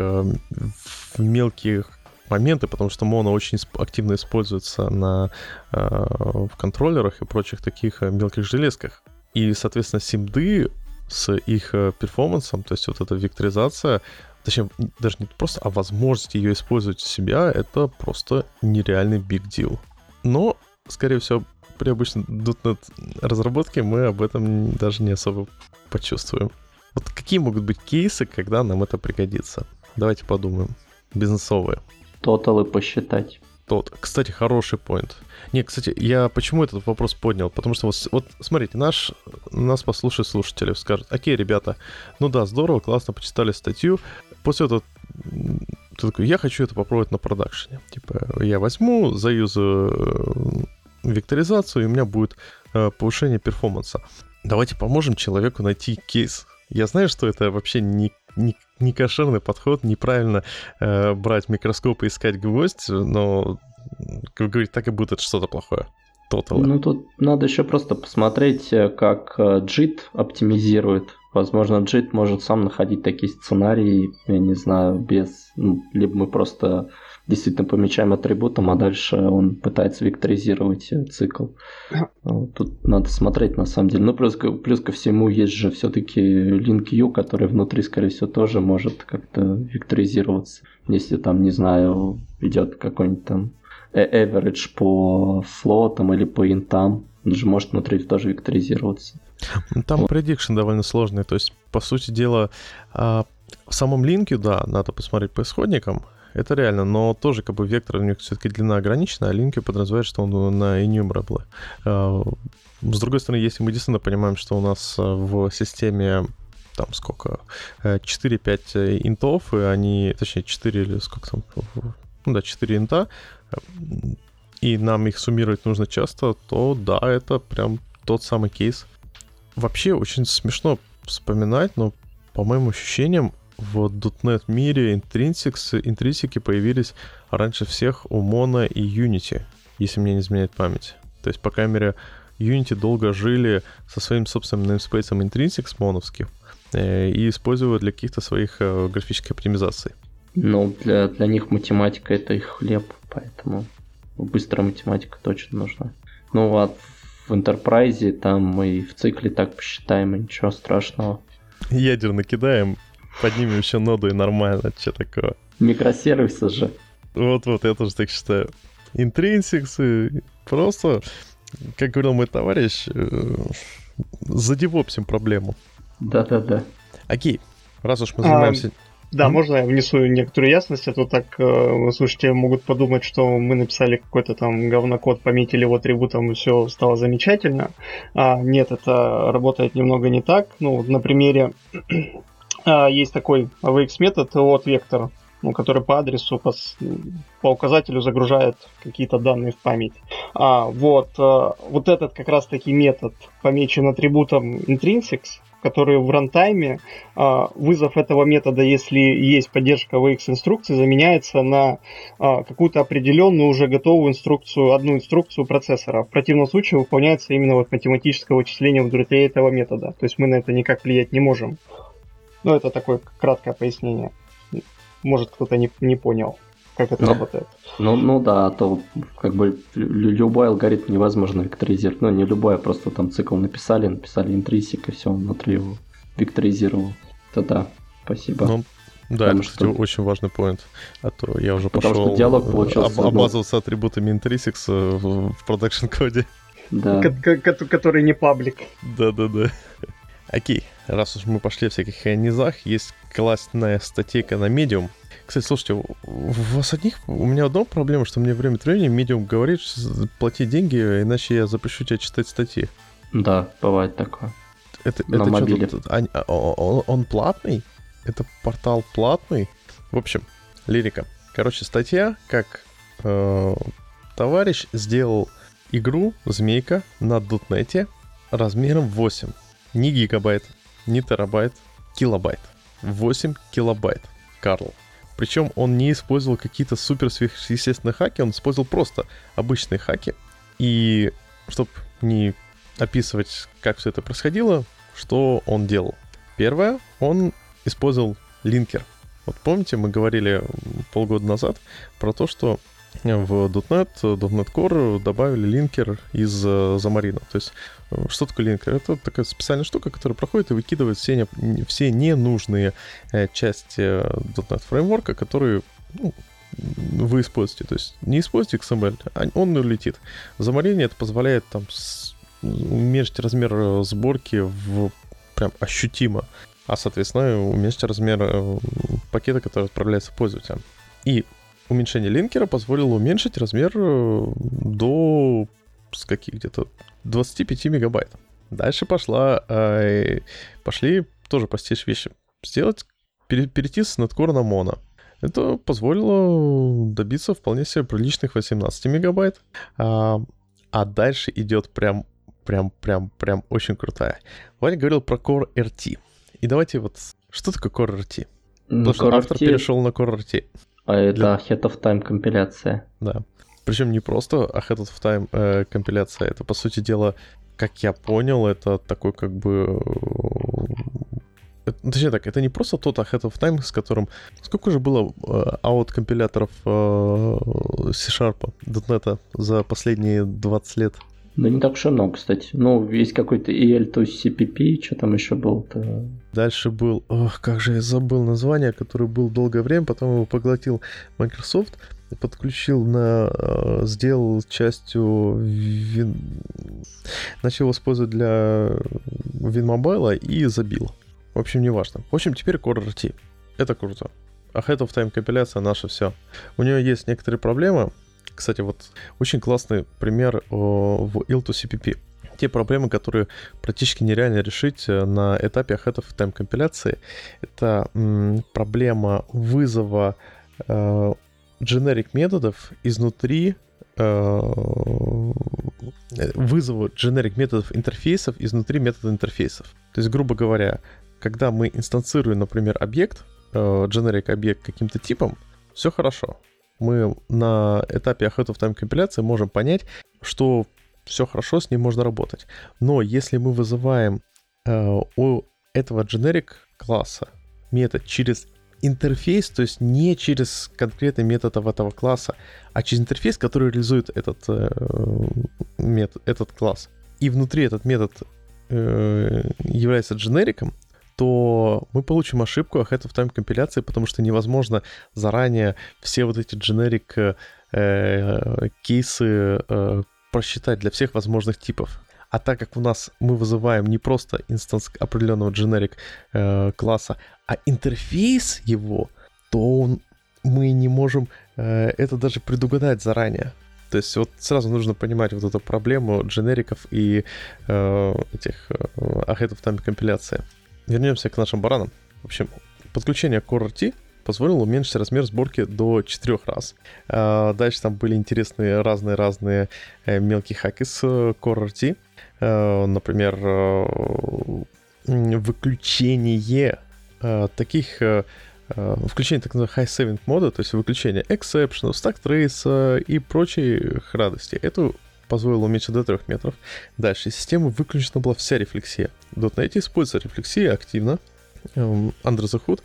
мелких моменты, потому что моно очень активно используется на, в контроллерах и прочих таких мелких железках. И, соответственно, симды с их перформансом, то есть вот эта векторизация, точнее, даже не просто, а возможность ее использовать у себя, это просто нереальный big deal. Но, скорее всего, при обычной .дот нет разработке мы об этом даже не особо почувствуем. Вот какие могут быть кейсы, когда нам это пригодится? Давайте подумаем. Бизнесовые. Тоталы посчитать. Тот. Кстати, хороший поинт. Не, кстати, я почему этот вопрос поднял? Потому что вот, вот смотрите, наш, нас послушают слушатели, скажут: окей, ребята, ну да, здорово, классно, почитали статью. После этого ты такой: я хочу это попробовать на продакшене. Типа, я возьму, заюзаю векторизацию, и у меня будет э, повышение перформанса. Давайте поможем человеку найти кейс. Я знаю, что это вообще не... не Не кошерный подход, неправильно э, брать микроскоп и искать гвоздь, но, как говорить, так и будет это что-то плохое. Тоталы. Ну, тут надо еще просто посмотреть, как джит оптимизирует. Возможно, джит может сам находить такие сценарии, я не знаю, без... Ну, либо мы просто действительно помечаем атрибутом, а дальше он пытается векторизировать цикл. Тут надо смотреть, на самом деле. Ну, плюс, плюс ко всему, есть же все-таки LinkU, который внутри, скорее всего, тоже может как-то векторизироваться. Если там, не знаю, идет какой-нибудь там average по float или по интам, он же может внутри тоже векторизироваться. Там prediction довольно сложный. То есть, по сути дела, в самом линке, да, надо посмотреть по исходникам, это реально, но тоже как бы вектор у них все-таки длина ограничена, а линки подразумевает, что он на enumerable. С другой стороны, если мы действительно понимаем, что у нас в системе там сколько, четыре-пять интов, и они, точнее четыре или сколько там, ну да, четыре инта, и нам их суммировать нужно часто, то да, это прям тот самый кейс. Вообще очень смешно вспоминать, но по моим ощущениям, в .дот нет мире интринсики появились раньше всех у Mono и Unity, если мне не изменяет память. То есть, по крайней мере, Unity долго жили со своим собственным namespace'ом Intrinsics моновским и использовали для каких-то своих графических оптимизаций. Ну, для, для них математика — это их хлеб, поэтому... быстрая математика точно нужна. Ну а в Enterprise там мы в цикле так посчитаем, и ничего страшного. Ядер накидаем, поднимем еще ноду и нормально, че такого. Микросервисы же. Вот-вот, я тоже так считаю. Интринсиксы, просто, как говорил мой товарищ, задевопсим проблему. Да-да-да. Окей, раз уж мы занимаемся... Да, mm-hmm. можно я внесу некоторую ясность, а то так э, слушатели могут подумать, что мы написали какой-то там говнокод, пометили его атрибутом, и все стало замечательно. А, нет, это работает немного не так. Ну, на примере есть такой эй ви экс-метод от Vector, ну, который по адресу, по, по указателю загружает какие-то данные в память. А, вот, а, вот этот как раз-таки метод помечен атрибутом intrinsics, которые в рантайме вызов этого метода, если есть поддержка эй ви экс-инструкции, заменяется на какую-то определенную уже готовую инструкцию, одну инструкцию процессора. В противном случае выполняется именно вот математическое вычисление внутри этого метода. То есть мы на это никак влиять не можем. Но это такое краткое пояснение. Может, кто-то не, не понял, как это ну, работает. Ну, ну да, а то как бы любой алгоритм невозможно векторизировать. Ну, не любой, а просто там цикл написали, написали интринсик, и все, он внутри его векторизировал. Это да, спасибо. Ну, да, потому это что... очень важный поинт. А то я уже потому пошел диалог получился, об- обмазываться ну... атрибутами интринсикс в, в продакшн-коде. Да. К- к- который не паблик. Да-да-да. Окей, раз уж мы пошли в всяких низах, есть классная статейка на Medium. Кстати, слушайте, у вас одних... У меня одна проблема, что мне время от времени Medium говорит, плати деньги, иначе я запрещу тебя читать статьи. Да, бывает такое. Это, на это мобиле. Что-то... А, он, он платный? Это портал платный? В общем, лирика. Короче, статья, как э, товарищ сделал игру «Змейка» на дотнете размером восемь. Не гигабайт, не терабайт, килобайт. восемь килобайт, Карл. Причем он не использовал какие-то супер сверхъестественные хаки, он использовал просто обычные хаки. И чтобы не описывать, как все это происходило, что он делал. Первое, он использовал линкер. Вот помните, мы говорили полгода назад про то, что в .дот нет, .дот нет Core добавили линкер из Xamarin. То есть, что такое линкер? Это такая специальная штука, которая проходит и выкидывает все, не, все ненужные части .дот нет фреймворка, которые ну, вы используете. То есть, не используйте икс эм эль, он улетит. В Xamarin это позволяет там уменьшить размер сборки в, прям ощутимо, а, соответственно, уменьшить размер пакета, который отправляется пользователям. И уменьшение линкера позволило уменьшить размер до скольки, где-то двадцать пять мегабайт. Дальше пошла, э, пошли тоже постичь вещи. Сделать, пере, перейти с надкора на моно. Это позволило добиться вполне себе приличных восемнадцать мегабайт. А, а дальше идет прям, прям, прям, прям очень крутая. Ваня говорил про Core эр ти. И давайте вот... Что такое Core эр ти? Ну, Потому что автор эр ти... перешел на Core эр ти. А это для... Ahead of Time компиляция. Да. Причем не просто Ahead of Time э, компиляция. Это, по сути дела, как я понял, это такой как бы... Это, точнее так, это не просто тот Ahead of Time, с которым... Сколько же было аут-компиляторов э, э, C-Sharp, .дот нет за последние двадцать лет? Да не так уж и много, кстати. Ну, есть какой-то и эл ту си пи пи, что там еще было-то? Дальше был... Ох, как же я забыл название, которое было долгое время, потом его поглотил Microsoft, подключил на... Сделал частью... Вин... Начал использовать для WinMobile и забил. В общем, неважно. В общем, теперь Core эр ти. Это круто. Ahead of Time компиляция наша, все. У нее есть некоторые проблемы. Кстати, вот очень классный пример в ай эл ту си пи пи. Те проблемы, которые практически нереально решить на этапе Ahead of Time компиляции, это м, проблема вызова э, generic методов изнутри, э, вызова generic методов интерфейсов изнутри метода интерфейсов. То есть, грубо говоря, когда мы инстанцируем, например, объект, э, generic объект каким-то типом, все хорошо. Мы на этапе Ahead of Time компиляции можем понять, что все хорошо, с ним можно работать. Но если мы вызываем э, у этого generic класса метод через интерфейс, то есть не через конкретный метод этого класса, а через интерфейс, который реализует этот, э, метод, этот класс. И внутри этот метод э, является дженериком, то мы получим ошибку ahead of time компиляции, потому что невозможно заранее все вот эти generic э, кейсы э, просчитать для всех возможных типов. А так как у нас мы вызываем не просто инстанс определенного generic э, класса, а интерфейс его, то он, мы не можем э, это даже предугадать заранее. То есть вот сразу нужно понимать вот эту проблему дженериков и э, этих ahead of time компиляции. Вернемся к нашим баранам. В общем, подключение CoreRT позволило уменьшить размер сборки до четырех раз. Дальше там были интересные разные-разные мелкие хаки с CoreRT. Например, выключение таких... Включение так называемого high saving мода, то есть выключение эксепшенов, stack trace и прочих радостей. Это позволило уменьшить до трех метров. Дальше из системы выключена была вся рефлексия. .дот нет используется рефлексия активно, under the hood,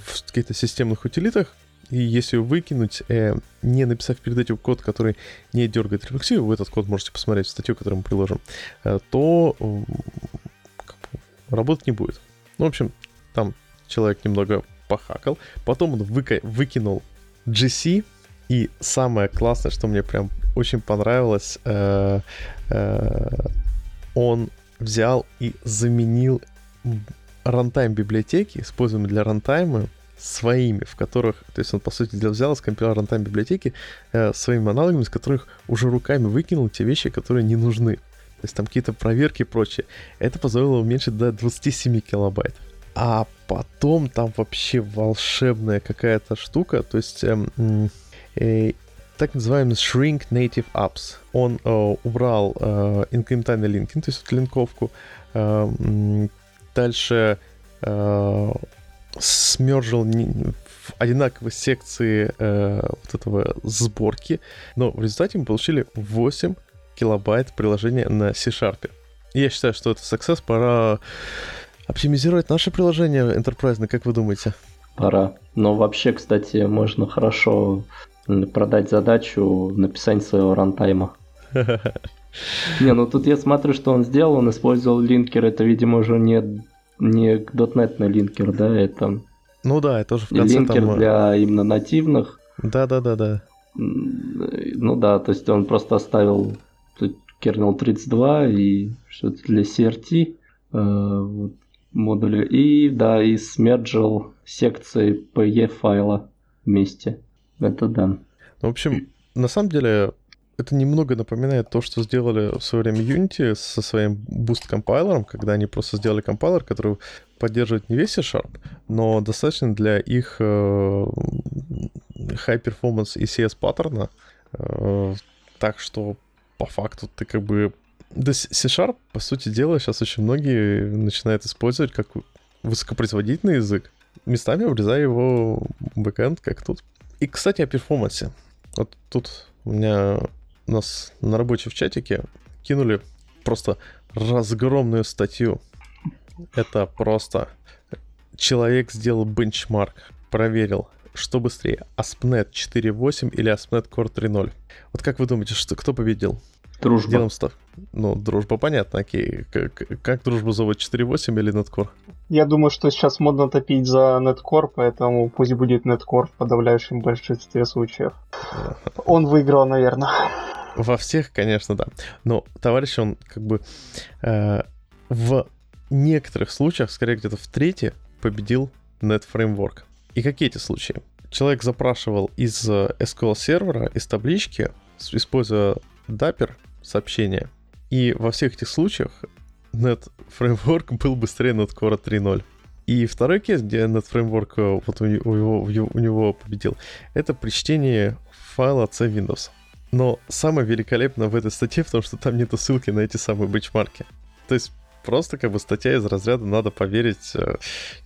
в каких-то системных утилитах. И если ее выкинуть, не написав перед этим код, который не дергает рефлексию, вы этот код можете посмотреть в статью, которую мы приложим, то работать не будет. Ну, в общем, там человек немного похакал. Потом он выка- выкинул джи си. И самое классное, что мне прям очень понравилось, э- э- он взял и заменил рантайм библиотеки, используемые для рантайма, своими, в которых, то есть он, по сути дела, взял и скомпилировал рантайм библиотеки э- своими аналогами, из которых уже руками выкинул те вещи, которые не нужны. То есть там какие-то проверки и прочее. Это позволило уменьшить до двадцать семь килобайт. А потом там вообще волшебная какая-то штука, то есть эм, э, так называемый Shrink Native Apps. Он э, убрал э, инкрементальный линкинг, то есть линковку. Э, дальше э, смержил в одинаковые секции э, вот этого сборки. Но в результате мы получили восемь килобайт приложения на C-Sharp. Я считаю, что это success, пора... оптимизировать наше приложение энтерпрайзное, как вы думаете? Пора. Но вообще, кстати, можно хорошо продать задачу написания своего рантайма. Не, ну тут я смотрю, что он сделал, он использовал линкер, это, видимо, уже не не .дот нет линкер, да, это... Ну да, это уже в конце линкер там... Линкер для именно нативных. Да-да-да-да. Ну да, то есть он просто оставил kernel тридцать два и что-то для си ар ти модули, и да, и смерджил секции пи и файла вместе. Это да. В общем, на самом деле, это немного напоминает то, что сделали в свое время Unity со своим Boost компайлером, когда они просто сделали компайлер, который поддерживает не весь C-Sharp, но достаточно для их high-performance и си эс паттерна. Так что, по факту, ты как бы... Да, C-Sharp, по сути дела, сейчас очень многие начинают использовать как высокопроизводительный язык, местами обрезая его бэкэнд, как тут. И, кстати, о перформансе. Вот тут у меня у нас на рабочей в чатике кинули просто разгромную статью. Это просто... Человек сделал бенчмарк, проверил, что быстрее, ASP.NET четыре точка восемь или ASP.NET Core три точка ноль. Вот как вы думаете, что, кто победил? Дружба. Делом став... Ну, дружба, понятно, окей. Как, как дружба зовут, четыре точка восемь или NetCore? Я думаю, что сейчас модно топить за NetCore, поэтому пусть будет NetCore в подавляющем большинстве случаев. Он выиграл, наверное. Во всех, конечно, да. Но товарищ, он как бы э, в некоторых случаях, скорее где-то в трети, победил NetFramework. И какие эти случаи? Человек запрашивал из эс ку эль сервера, из таблички, используя Dapper сообщение. И во всех этих случаях NetFramework был быстрее NetCore три точка ноль. И второй кейс, где NetFramework вот у, него, у него победил, это при чтении файла C Windows. Но самое великолепное в этой статье в том, что там нету ссылки на эти самые бенчмарки. То есть просто как бы статья из разряда надо поверить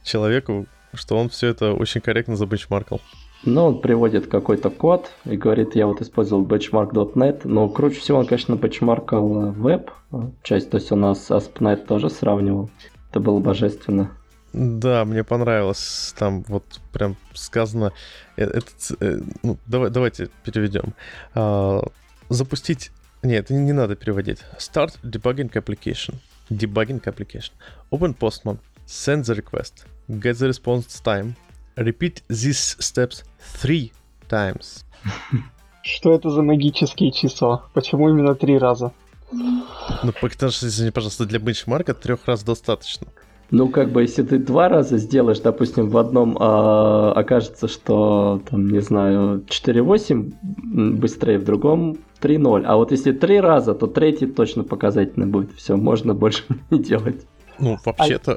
человеку, что он все это очень корректно забенчмаркал. Ну, он приводит какой-то код и говорит, я вот использовал benchmark.нет, но круче всего он, конечно, бенчмаркал веб-часть, то есть у нас ASP.нет тоже сравнивал. Это было божественно. Да, мне понравилось, там вот прям сказано, это, это, ну, давай, давайте переведем. А, запустить, нет, не надо переводить. Start debugging application. Debugging application. Open Postman. Send the request. Get the response time. Repeat these steps three times. Что это за магические числа? Почему именно три раза? Ну, потому что, извини, пожалуйста, для бенчмарка трех раз достаточно. Ну, как бы, если ты два раза сделаешь, допустим, в одном а, окажется, что, там, не знаю, четыре восемь быстрее, в другом три ноль. А вот если три раза, то третий точно показательный будет. Все, можно больше не делать. Ну, вообще-то...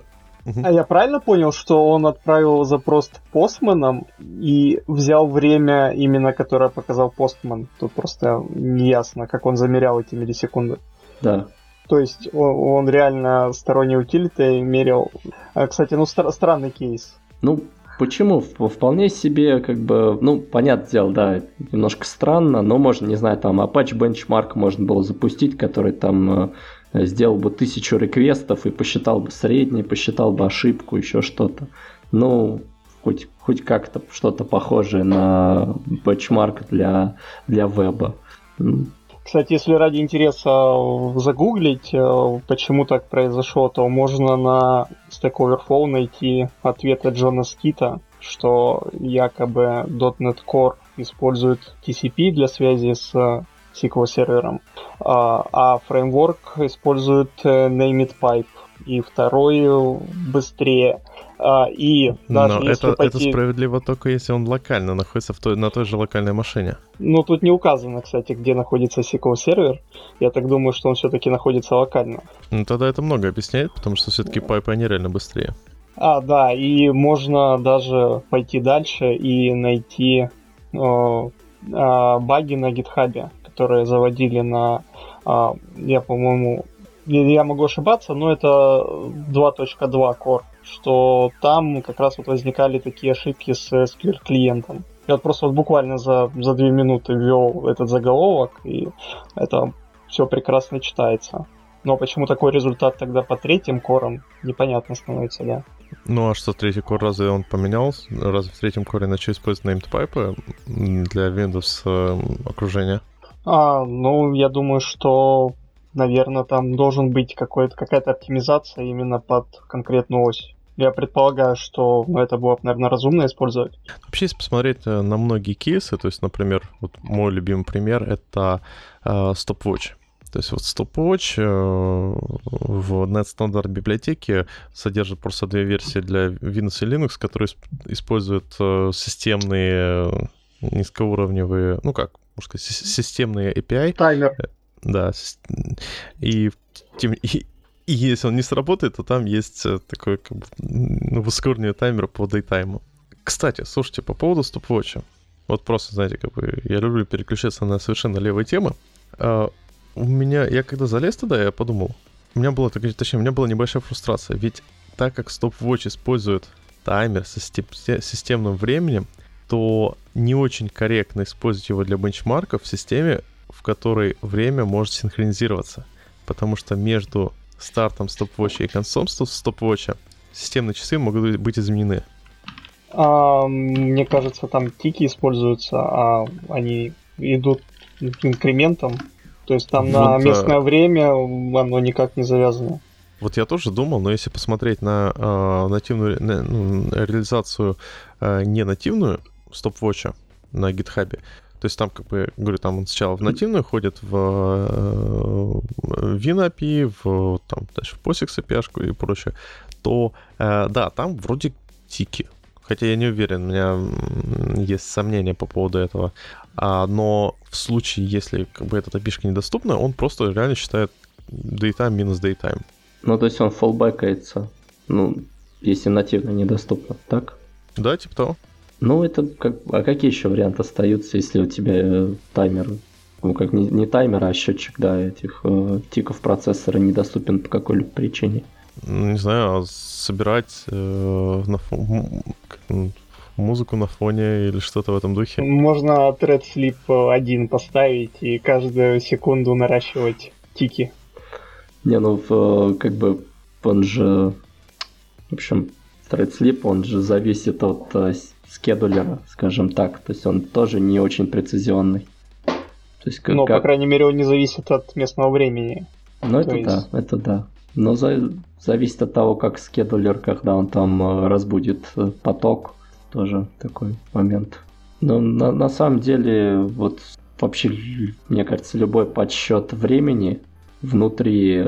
А, угу. а я правильно понял, что он отправил запрос постманом и взял время, именно которое показал постман? Тут просто неясно, как он замерял эти миллисекунды. Да. То есть он, он реально сторонней утилитой мерил. Кстати, ну стра- странный кейс. Ну почему? Вполне себе как бы, ну понятное дело, да, немножко странно, но можно, не знаю, там Apache Benchmark можно было запустить, который там э, сделал бы тысячу реквестов и посчитал бы средний, посчитал бы ошибку, еще что-то. Ну хоть, хоть как-то что-то похожее на бенчмарк для, для веба. Кстати, если ради интереса загуглить, почему так произошло, то можно на Stack Overflow найти ответ от Джона Скита, что якобы .дот нет Core использует ти си пи для связи с эс кью эл сервером, а фреймворк использует NameItPipe, и второй быстрее. И даже но если это, пойти... это справедливо только если он локально находится в той, на той же локальной машине. Ну, тут не указано, кстати, где находится эс кью эл сервер. Я так думаю, что он все-таки находится локально. Ну, тогда это много объясняет, потому что все-таки пайпы, они реально быстрее. А, да, и можно даже пойти дальше и найти э, э, баги на GitHub, которые заводили на... Э, я, по-моему... Я могу ошибаться, но это два точка два Core, что там как раз вот возникали такие ошибки с эс кью эл клиентом. Я вот просто вот буквально за, за две минуты ввел этот заголовок, и это все прекрасно читается. Но почему такой результат тогда по третьим корам, непонятно становится, да. Ну а что, третий кор, разве он поменял? Разве в третьем коре начали использовать NameItPipe для Windows окружения? А, ну, я думаю, что... Наверное, там должен быть какой-то, какая-то оптимизация именно под конкретную ось. Я предполагаю, что ну, это было бы, наверное, разумно использовать. Вообще, если посмотреть на многие кейсы, то есть, например, вот мой любимый пример — это э, stopwatch. То есть вот stopwatch в NetStandard библиотеке содержит просто две версии для Windows и Linux, которые используют системные низкоуровневые, ну как, можно сказать, системные эй пи ай. Таймер. Да, и, и, и если он не сработает, то там есть такой как бы, ну, высокоуровневый таймер по дейтайму. Кстати, слушайте, по поводу stopwatch. Вот просто, знаете, как бы я люблю переключаться на совершенно левые темы. Uh, у меня, я когда залез туда, я подумал, у меня была, точнее, у меня была небольшая фрустрация, ведь так как stopwatch использует таймер со системным временем, то не очень корректно использовать его для бенчмарков в системе, в которой время может синхронизироваться. Потому что между стартом stopwatch и концом stopwatch системные часы могут быть изменены. А, мне кажется, там тики используются, а они идут инкрементом. То есть там вот, на местное время оно никак не завязано. Вот я тоже думал, но если посмотреть на э, нативную на, ну, реализацию э, не нативную stopwatch на GitHub, то есть там, как бы, говорю, там он сначала в нативную ходит, в WinAPI, в, там, дальше в POSIX эй пи ай-шку и прочее, то, э, да, там вроде тики. Хотя я не уверен, у меня есть сомнения по поводу этого. А, но в случае, если, как бы, эта эй пи ай-шка недоступна, он просто реально считает дейтайм минус дейтайм. Ну, то есть он фоллбэкается, ну, если нативно недоступно, так? Да, типа того. Ну, это как... А какие еще варианты остаются, если у тебя таймер, ну, как не, не таймер, а счетчик, да, этих э, тиков процессора недоступен по какой-либо причине? Не знаю, собирать э, на фон... музыку на фоне или что-то в этом духе. Можно ThreadSlip один поставить и каждую секунду наращивать тики. Не, ну, в, как бы, он же... В общем... Thread Sleep, он же зависит от э, скедулера, скажем так. То есть он тоже не очень прецизионный. То есть, как, Но, как... по крайней мере, он не зависит от местного времени. Ну, это есть... да, это да. Но за... зависит от того, как скедулер, когда он там э, разбудит э, поток, тоже такой момент. Но на, на самом деле, вот вообще, мне кажется, любой подсчет времени внутри,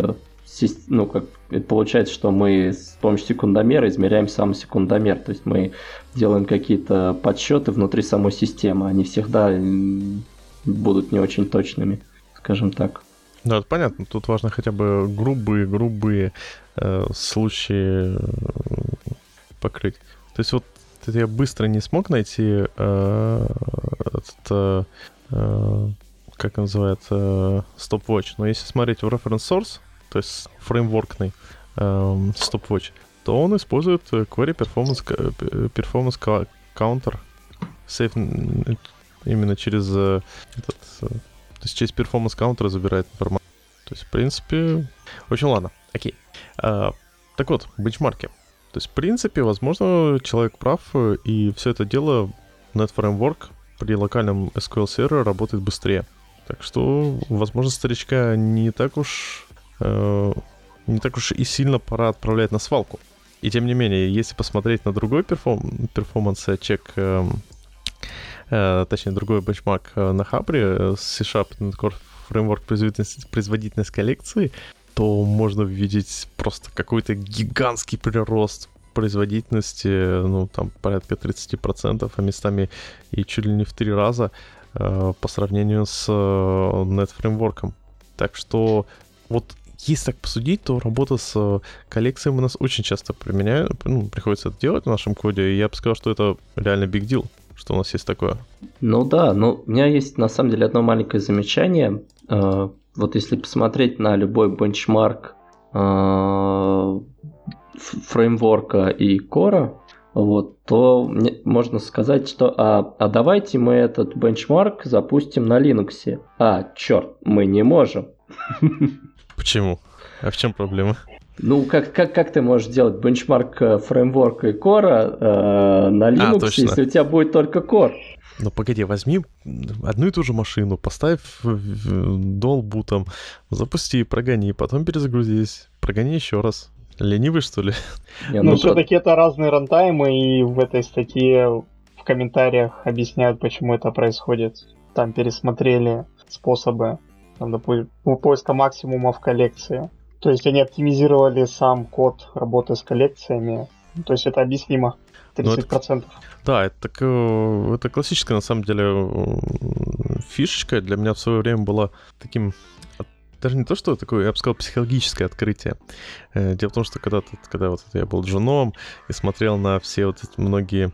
ну, как получается, что мы с помощью секундомера измеряем сам секундомер. То есть мы делаем какие-то подсчеты внутри самой системы. Они всегда будут не очень точными, скажем так. Да, это понятно. Тут важно хотя бы грубые-грубые э, случаи покрыть. То есть вот это я быстро не смог найти э, этот, э, как называется, stopwatch. Но если смотреть в reference source, то есть фреймворкный э, stopwatch, то он использует query performance, performance counter save, именно через э, этот, э, то есть через performance counter забирает информацию. То есть, в принципе... В общем, ладно, окей. Э, так вот, бенчмарки. То есть, в принципе, возможно, человек прав, и все это дело NetFramework при локальном эс ку эль сервере работает быстрее. Так что, возможно, старичка не так уж э, не так уж и сильно пора отправлять на свалку. И тем не менее, если посмотреть на другой перформ, перформанс-чек, э, э, точнее, другой бенчмарк на Хабре, C-Sharp NetCore Framework производительность, производительность коллекции, то можно видеть просто какой-то гигантский прирост производительности, ну, там, порядка тридцать процентов, а местами и чуть ли не в три раза э, по сравнению с э, NetFramework. Так что, вот, если так посудить, то работа с э, коллекциями у нас очень часто применяют, ну, приходится это делать в нашем коде, и я бы сказал, что это реально big deal, что у нас есть такое. Ну да, ну, у меня есть, на самом деле, одно маленькое замечание. Э- Вот если посмотреть на любой бенчмарк э, фреймворка и кора, вот, то мне, можно сказать, что а, а давайте мы этот бенчмарк запустим на Linux. А, черт, мы не можем. Почему? А в чем проблема? Ну, как, как, как ты можешь делать бенчмарк фреймворка и кора э, на Linux, а, если у тебя будет только кор? Ну погоди, возьми одну и ту же машину, поставь долбутом, запусти, прогони, потом перезагрузись, прогони еще раз. Ленивый, что ли? Нет, ну, ну все-таки это разные рантаймы, и в этой статье в комментариях объясняют, почему это происходит. Там пересмотрели способы, там, допустим, поиска максимума в коллекции. То есть они оптимизировали сам код работы с коллекциями. То есть это объяснимо. тридцать процентов. Это, да, это, так, это классическая, на самом деле, фишечка. Для меня в свое время была таким... Даже не то, что такое, я бы сказал, психологическое открытие. Дело в том, что когда, когда вот я был джуном и смотрел на все вот эти многие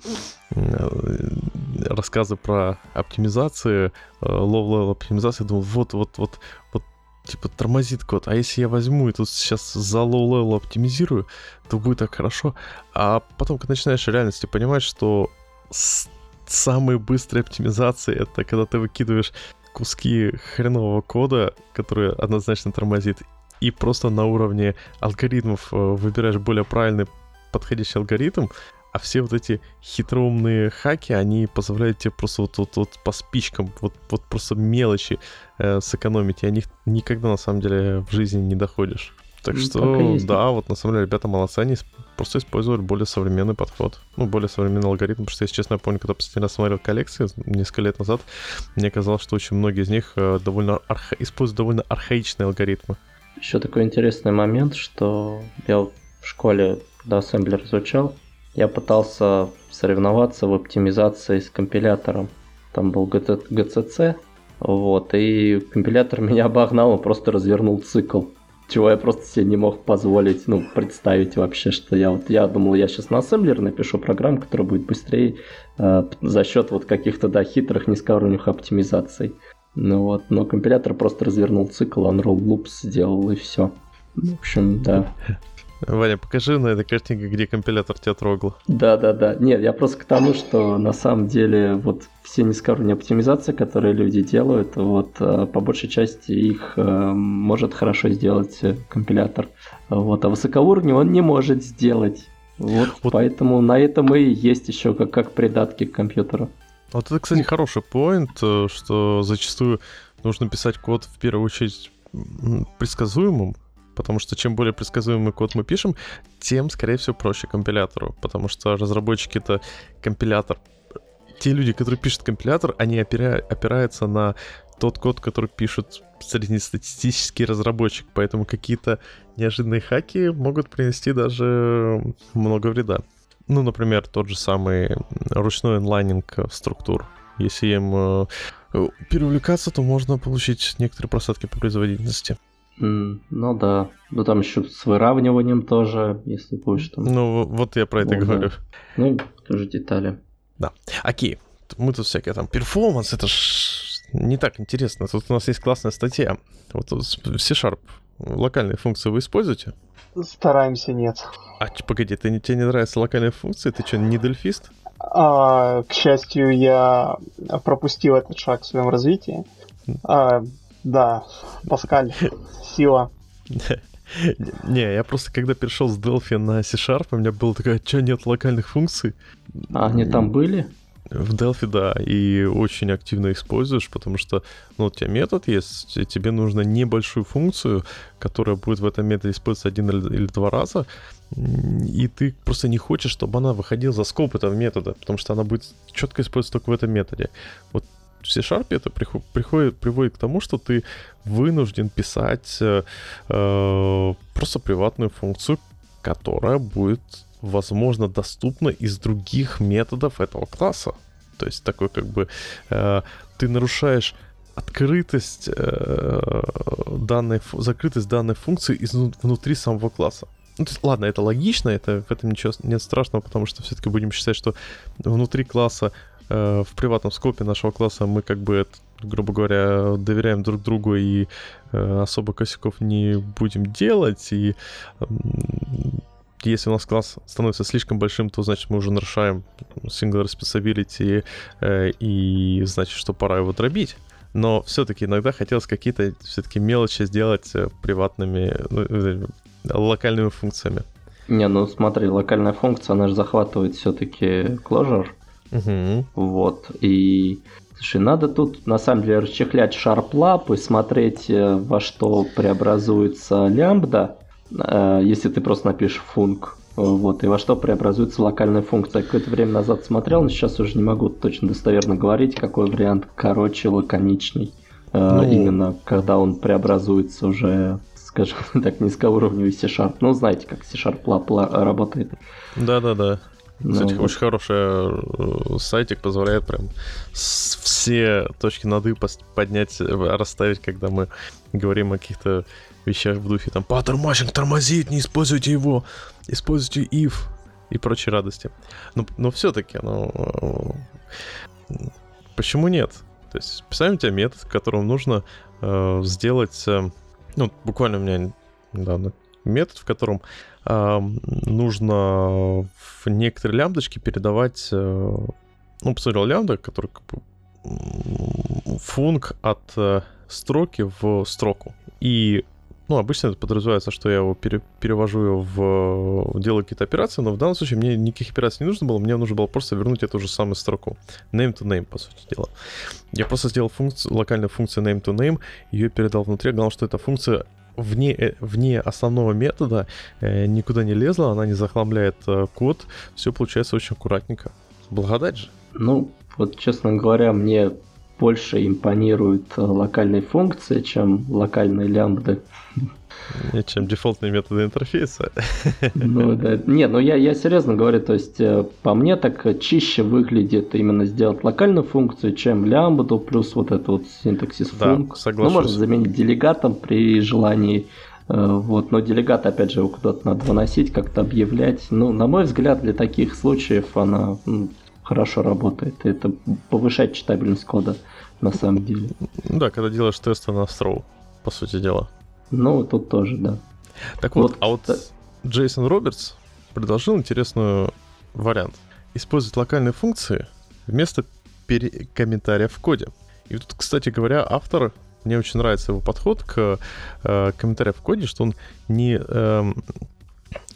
рассказы про оптимизации, low-level оптимизации, думал, вот-вот-вот, вот типа тормозит код. А если я возьму и тут сейчас за low-level оптимизирую, то будет так хорошо. А потом, когда начинаешь в реальности понимать, что с- самые быстрые оптимизации — это когда ты выкидываешь куски хренового кода, который однозначно тормозит, и просто на уровне алгоритмов выбираешь более правильный подходящий алгоритм. А все вот эти хитроумные хаки, они позволяют тебе просто вот, вот, вот по спичкам, вот, вот просто мелочи э, сэкономить. И о них никогда, на самом деле, в жизни не доходишь. Так ну, что, так да, вот на самом деле ребята молодцы, они просто использовали более современный подход. Ну, более современный алгоритм, потому что, если честно, я помню, когда последний раз смотрел коллекции несколько лет назад, мне казалось, что очень многие из них довольно арха... используют довольно архаичные алгоритмы. Еще такой интересный момент, что я в школе до ассемблер изучал, я пытался соревноваться в оптимизации с компилятором. Там был джи си си, вот, и компилятор меня обогнал, он просто развернул цикл. Чего я просто себе не мог позволить, ну, представить вообще, что я вот, я думал, я сейчас на ассемблер напишу программу, которая будет быстрее э, за счет вот каких-то, да, хитрых, низкоуровневых оптимизаций. Ну вот, но компилятор просто развернул цикл, unroll loops сделал и все. В общем, да. Ваня, покажи на этой картинке, где компилятор тебя трогал. Да-да-да. Нет, я просто к тому, что на самом деле вот все низкоуровневые оптимизации, которые люди делают, вот по большей части их э, может хорошо сделать компилятор. Вот, а высокоуровневый он не может сделать. Вот, вот поэтому на этом и есть еще как, как придатки к компьютеру. Вот это, кстати, хороший поинт, что зачастую нужно писать код в первую очередь предсказуемым, потому что чем более предсказуемый код мы пишем, тем, скорее всего, проще компилятору, потому что разработчики-то компилятор. Те люди, которые пишут компилятор, они опира- опираются на тот код, который пишет среднестатистический разработчик, поэтому какие-то неожиданные хаки могут принести даже много вреда. Ну, например, тот же самый ручной инлайнинг структур. Если им переувлекаться, то можно получить некоторые просадки по производительности. Mm, ну да, ну там еще с выравниванием тоже, если будешь там... Ну вот я про это можно... говорю. Ну, тоже детали. Да, окей, мы тут всякие там перформанс, это ж не так интересно. Тут у нас есть классная статья, вот в C-Sharp. Локальные функции вы используете? Стараемся, нет. А, погоди, ты, тебе не нравятся локальные функции? Ты что, не дельфист? А, к счастью, я пропустил этот шаг в своем развитии. А, да, Паскаль, сила. Не, я просто когда перешел с Delphi на C-Sharp, у меня было такое, что нет локальных функций. А они там были? В Delphi, да, и очень активно используешь, потому что, ну, у тебя метод есть, и тебе нужно небольшую функцию, которая будет в этом методе использоваться один или два раза, и ты просто не хочешь, чтобы она выходила за скоп этого метода, потому что она будет четко использоваться только в этом методе. Вот в C-Sharp это приходит, приводит к тому, что ты вынужден писать э, просто приватную функцию, которая будет... возможно, доступно из других методов этого класса. То есть такой как бы... Э, ты нарушаешь открытость э, данной... закрытость данной функции из, внутри самого класса. Ну, то есть, ладно, это логично, это, в этом ничего нет страшного, потому что все-таки будем считать, что внутри класса, э, в приватном скопе нашего класса мы как бы, грубо говоря, доверяем друг другу и э, особо косяков не будем делать, и... Э, Если у нас класс становится слишком большим, то, значит, мы уже нарушаем single responsibility, э, и, значит, что пора его дробить. Но все-таки иногда хотелось какие-то все-таки мелочи сделать приватными, ну, локальными функциями. Не, ну смотри, локальная функция, она же захватывает все-таки closure. Угу. Вот, и... Слушай, надо тут, на самом деле, расчехлять sharp-lab и смотреть, во что преобразуется лямбда, если ты просто напишешь функ, вот, и во что преобразуется локальная функция. Какое-то время назад смотрел, но сейчас уже не могу точно достоверно говорить, какой вариант короче, лаконичный, ну... именно когда он преобразуется уже, скажем так, низкоуровневый C-Sharp. Ну, знаете, как C-Sharp Lab работает. Да-да-да. Кстати, ну, очень хороший сайтик, позволяет прям все точки над «и» поднять, расставить, когда мы говорим о каких-то вещах в духе там «Pattern matching тормозит, не используйте его, используйте if» и прочие радости. Но, но все-таки, ну, почему нет? То есть писаем у тебя метод, которому нужно э, сделать, э, ну, буквально у меня недавно метод, в котором э, нужно в некоторые лямбдочки передавать, э, ну, посмотрел лямбда, который как бы функ от э, строки в строку. И ну, обычно это подразумевается, что я его пере- перевожу его в... делаю какие-то операции, но в данном случае мне никаких операций не нужно было, мне нужно было просто вернуть эту же самую строку. Name-to-name, по сути дела. Я просто сделал функцию, локальную функцию name-to-name, ее передал внутри. Главное, что эта функция вне, вне основного метода э, никуда не лезла, она не захламляет э, код, все получается очень аккуратненько. Благодать же. Ну, вот, честно говоря, мне... больше импонируют локальные функции, чем локальные лямбды. Нет, чем дефолтные методы интерфейса. Ну, да. Не, ну я, я серьезно говорю, то есть по мне так чище выглядит именно сделать локальную функцию, чем лямбду, плюс вот этот вот синтаксис функ. Да, соглашусь. Ну, можно заменить делегатом при желании. Вот, но делегат, опять же, его куда-то надо выносить, как-то объявлять. Ну, на мой взгляд, для таких случаев она... хорошо работает. Это повышает читабельность кода, на самом деле. Да, когда делаешь тесты на throw, по сути дела. Ну, тут тоже, да. Так вот, вот а вот Джейсон Робертс предложил интересный вариант. Использовать локальные функции вместо пере- комментария в коде. И тут, кстати говоря, автор, мне очень нравится его подход к э, комментариям в коде, что он не... Э,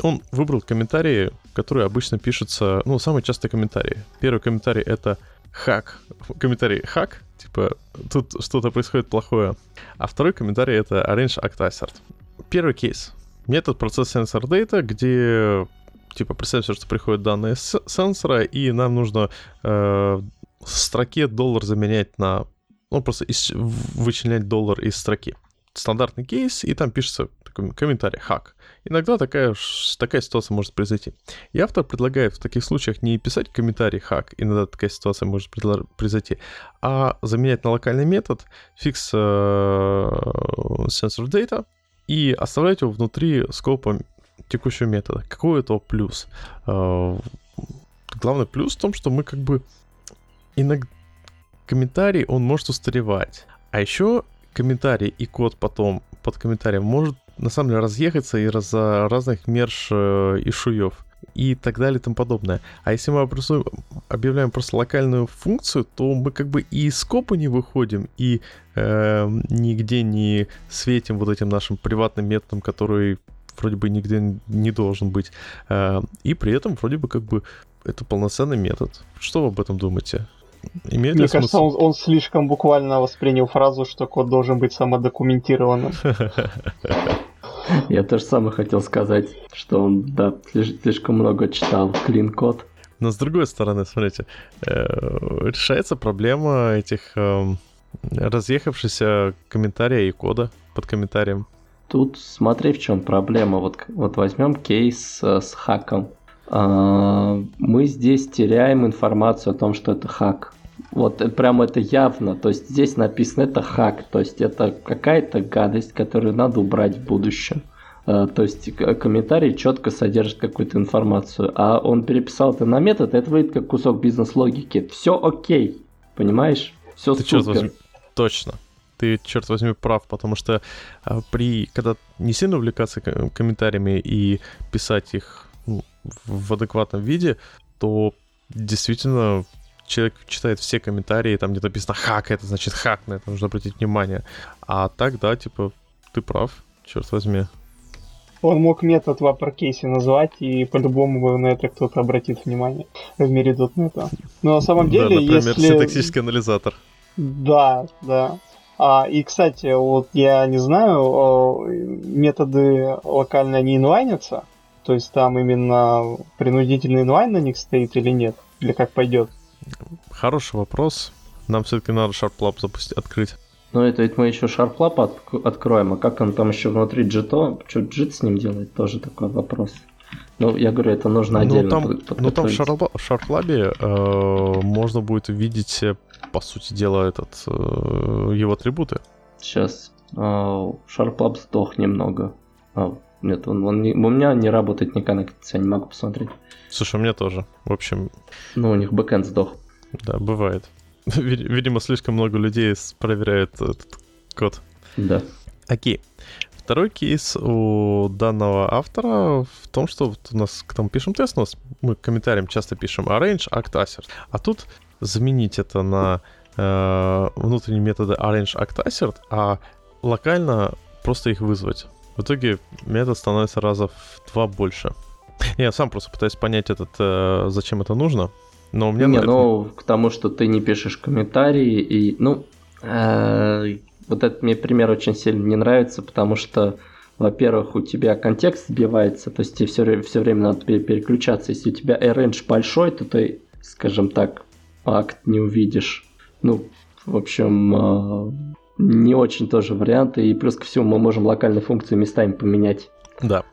он выбрал комментарии которые обычно пишутся, ну, самые частые комментарии. Первый комментарий — это хак. Комментарий хак, типа, тут что-то происходит плохое. А второй комментарий — это arrange act assert. Первый кейс. Метод process sensor data, где, типа, представьте, что приходят данные с сенсора, и нам нужно э, в строке доллар заменять на... Ну, просто из, вычленять доллар из строки. Стандартный кейс, и там пишется такой комментарий хак. Иногда такая, такая ситуация может произойти. И автор предлагает в таких случаях не писать комментарий хак, иногда такая ситуация может произойти, а заменять на локальный метод fix uh, sensor data и оставлять его внутри скопа текущего метода. Какой это плюс? Uh, главный плюс в том, что мы как бы иногда комментарий, он может устаревать. А еще комментарий и код потом под комментарием может на самом деле разъехаться из-за разных мерж и шуев и так далее и тому подобное. А если мы объявляем просто локальную функцию, то мы как бы и из скопа не выходим, и э, нигде не светим вот этим нашим приватным методом, который вроде бы нигде не должен быть. Э, и при этом вроде бы как бы это полноценный метод. Что вы об этом думаете? Имеет Мне кажется, он, он слишком буквально воспринял фразу, что код должен быть самодокументированным. Я тоже самое хотел сказать, что он, да, слишком много читал клин-код. Но с другой стороны, смотрите, решается проблема этих разъехавшихся комментария и кода под комментарием. Тут смотри, в чем проблема. Вот, вот возьмем кейс с хаком. Мы здесь теряем информацию о том, что это хак. Вот прям это явно. То есть здесь написано это хак. То есть это какая-то гадость, которую надо убрать в будущем. То есть комментарий четко содержит какую-то информацию. А он переписал это на метод, это выйдет как кусок бизнес-логики. Все окей. Понимаешь? Все супер. Черт возьми, точно. Ты, черт возьми, прав, потому что при, когда не сильно увлекаться комментариями и писать их в адекватном виде, то действительно человек читает все комментарии, там где написано «хак», это значит «хак», на это нужно обратить внимание. А так, да, типа, ты прав, черт возьми. Он мог метод в апперкейсе назвать, и по-любому на это кто-то обратит внимание в мире .дот нет. Но на самом деле, да, например, если... синтаксический анализатор. Да, да. А, и, кстати, вот я не знаю, методы локально не инлайнятся? То есть там именно принудительный инлайн на них стоит или нет? Или как пойдет? Хороший вопрос. Нам все-таки надо SharpLab запустить, открыть. Ну это ведь мы еще SharpLab от- откроем, а как он там еще внутри джито, что джит с ним делает, тоже такой вопрос. Ну я говорю, это нужно отдельно. Ну там, под- ну, там в SharpLab э- можно будет увидеть, по сути дела, этот, э- его атрибуты. Сейчас э- SharpLab сдох немного. А. Нет, он, он не, у меня не работает, не коннектится, я не могу посмотреть. Слушай, у меня тоже, в общем... Ну, у них бэкэнд сдох. Да, бывает. Видимо, слишком много людей проверяют этот код. Да. Окей. Второй кейс у данного автора в том, что у нас, когда мы пишем тест, у нас мы комментарием часто пишем arrange, act, assert. А тут заменить это на э, внутренние методы arrange, act, assert, а локально просто их вызвать. В итоге метод становится раза в два больше. Я сам просто пытаюсь понять, этот, э, зачем это нужно. Но у меня не, ну, к тому, что ты не пишешь комментарии. И, ну, э, вот этот мне пример очень сильно не нравится, потому что, во-первых, у тебя контекст сбивается, то есть тебе все, все время надо переключаться. Если у тебя range большой, то ты, скажем так, акт не увидишь. Ну, в общем... Э, не очень тоже варианты, и плюс ко всему мы можем локальные функции местами поменять. Да.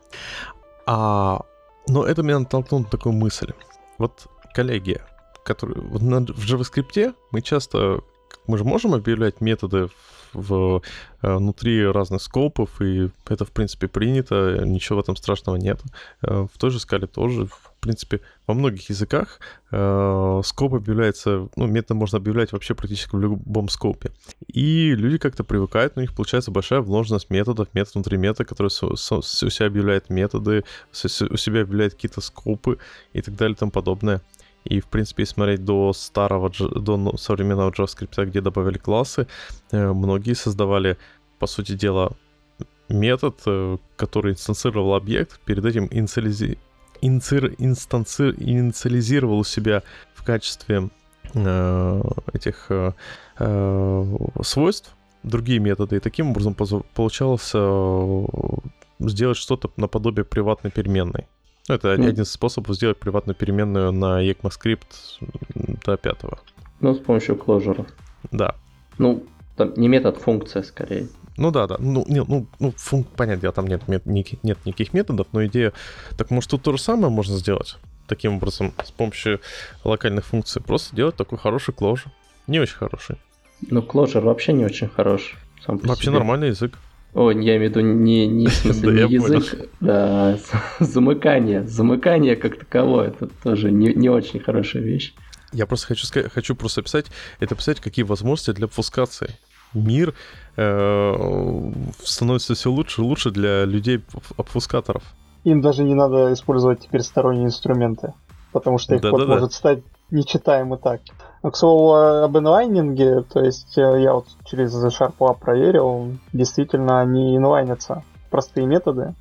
А, но это меня натолкнуло на такую мысль. Вот коллеги, которые вот на, в JavaScript мы часто, мы же можем объявлять методы в, внутри разных скопов, и это, в принципе, принято, ничего в этом страшного нет. В той же скале тоже, в принципе, во многих языках э, скоп объявляется, ну, метод можно объявлять вообще практически в любом скопе. И люди как-то привыкают, у них получается большая вложенность методов, метод внутри метода, который со, со, со, у себя объявляет методы, со, со, у себя объявляет какие-то скопы и так далее и тому подобное. И, в принципе, если смотреть до старого, до современного JavaScript, где добавили классы, многие создавали, по сути дела, метод, который инстанцировал объект, перед этим инициализи... иници... инстанци... инициализировал себя в качестве э, этих э, э, свойств, другие методы, и таким образом получалось э, сделать что-то наподобие приватной переменной. Ну, это mm. один из способов сделать приватную переменную на ECMAScript до пятого. Ну, с помощью closure. Да. Ну, там не метод, функция скорее. Ну да, да. Ну, не, ну, ну функ... понятно, дело, там нет, нет, нет никаких методов, но идея... Так, может, тут то же самое можно сделать? Таким образом, с помощью локальных функций. Просто делать такой хороший closure. Не очень хороший. Ну, closure вообще не очень хорош. Сам по вообще себе. Нормальный язык. О, я имею в виду не, не, в смысле, да, не язык, понял. Да, замыкание. Замыкание как таковое, это тоже не, не очень хорошая вещь. Я просто хочу сказать, хочу просто описать, это описать, какие возможности для обфускации. Мир э, становится все лучше и лучше для людей-обфускаторов. Им даже не надо использовать теперь сторонние инструменты, потому что их да, код да, может да. стать нечитаемым и так. Но, к слову, об инлайнинге, то есть я вот через SharpLab проверил, действительно они инлайнятся. Простые методы,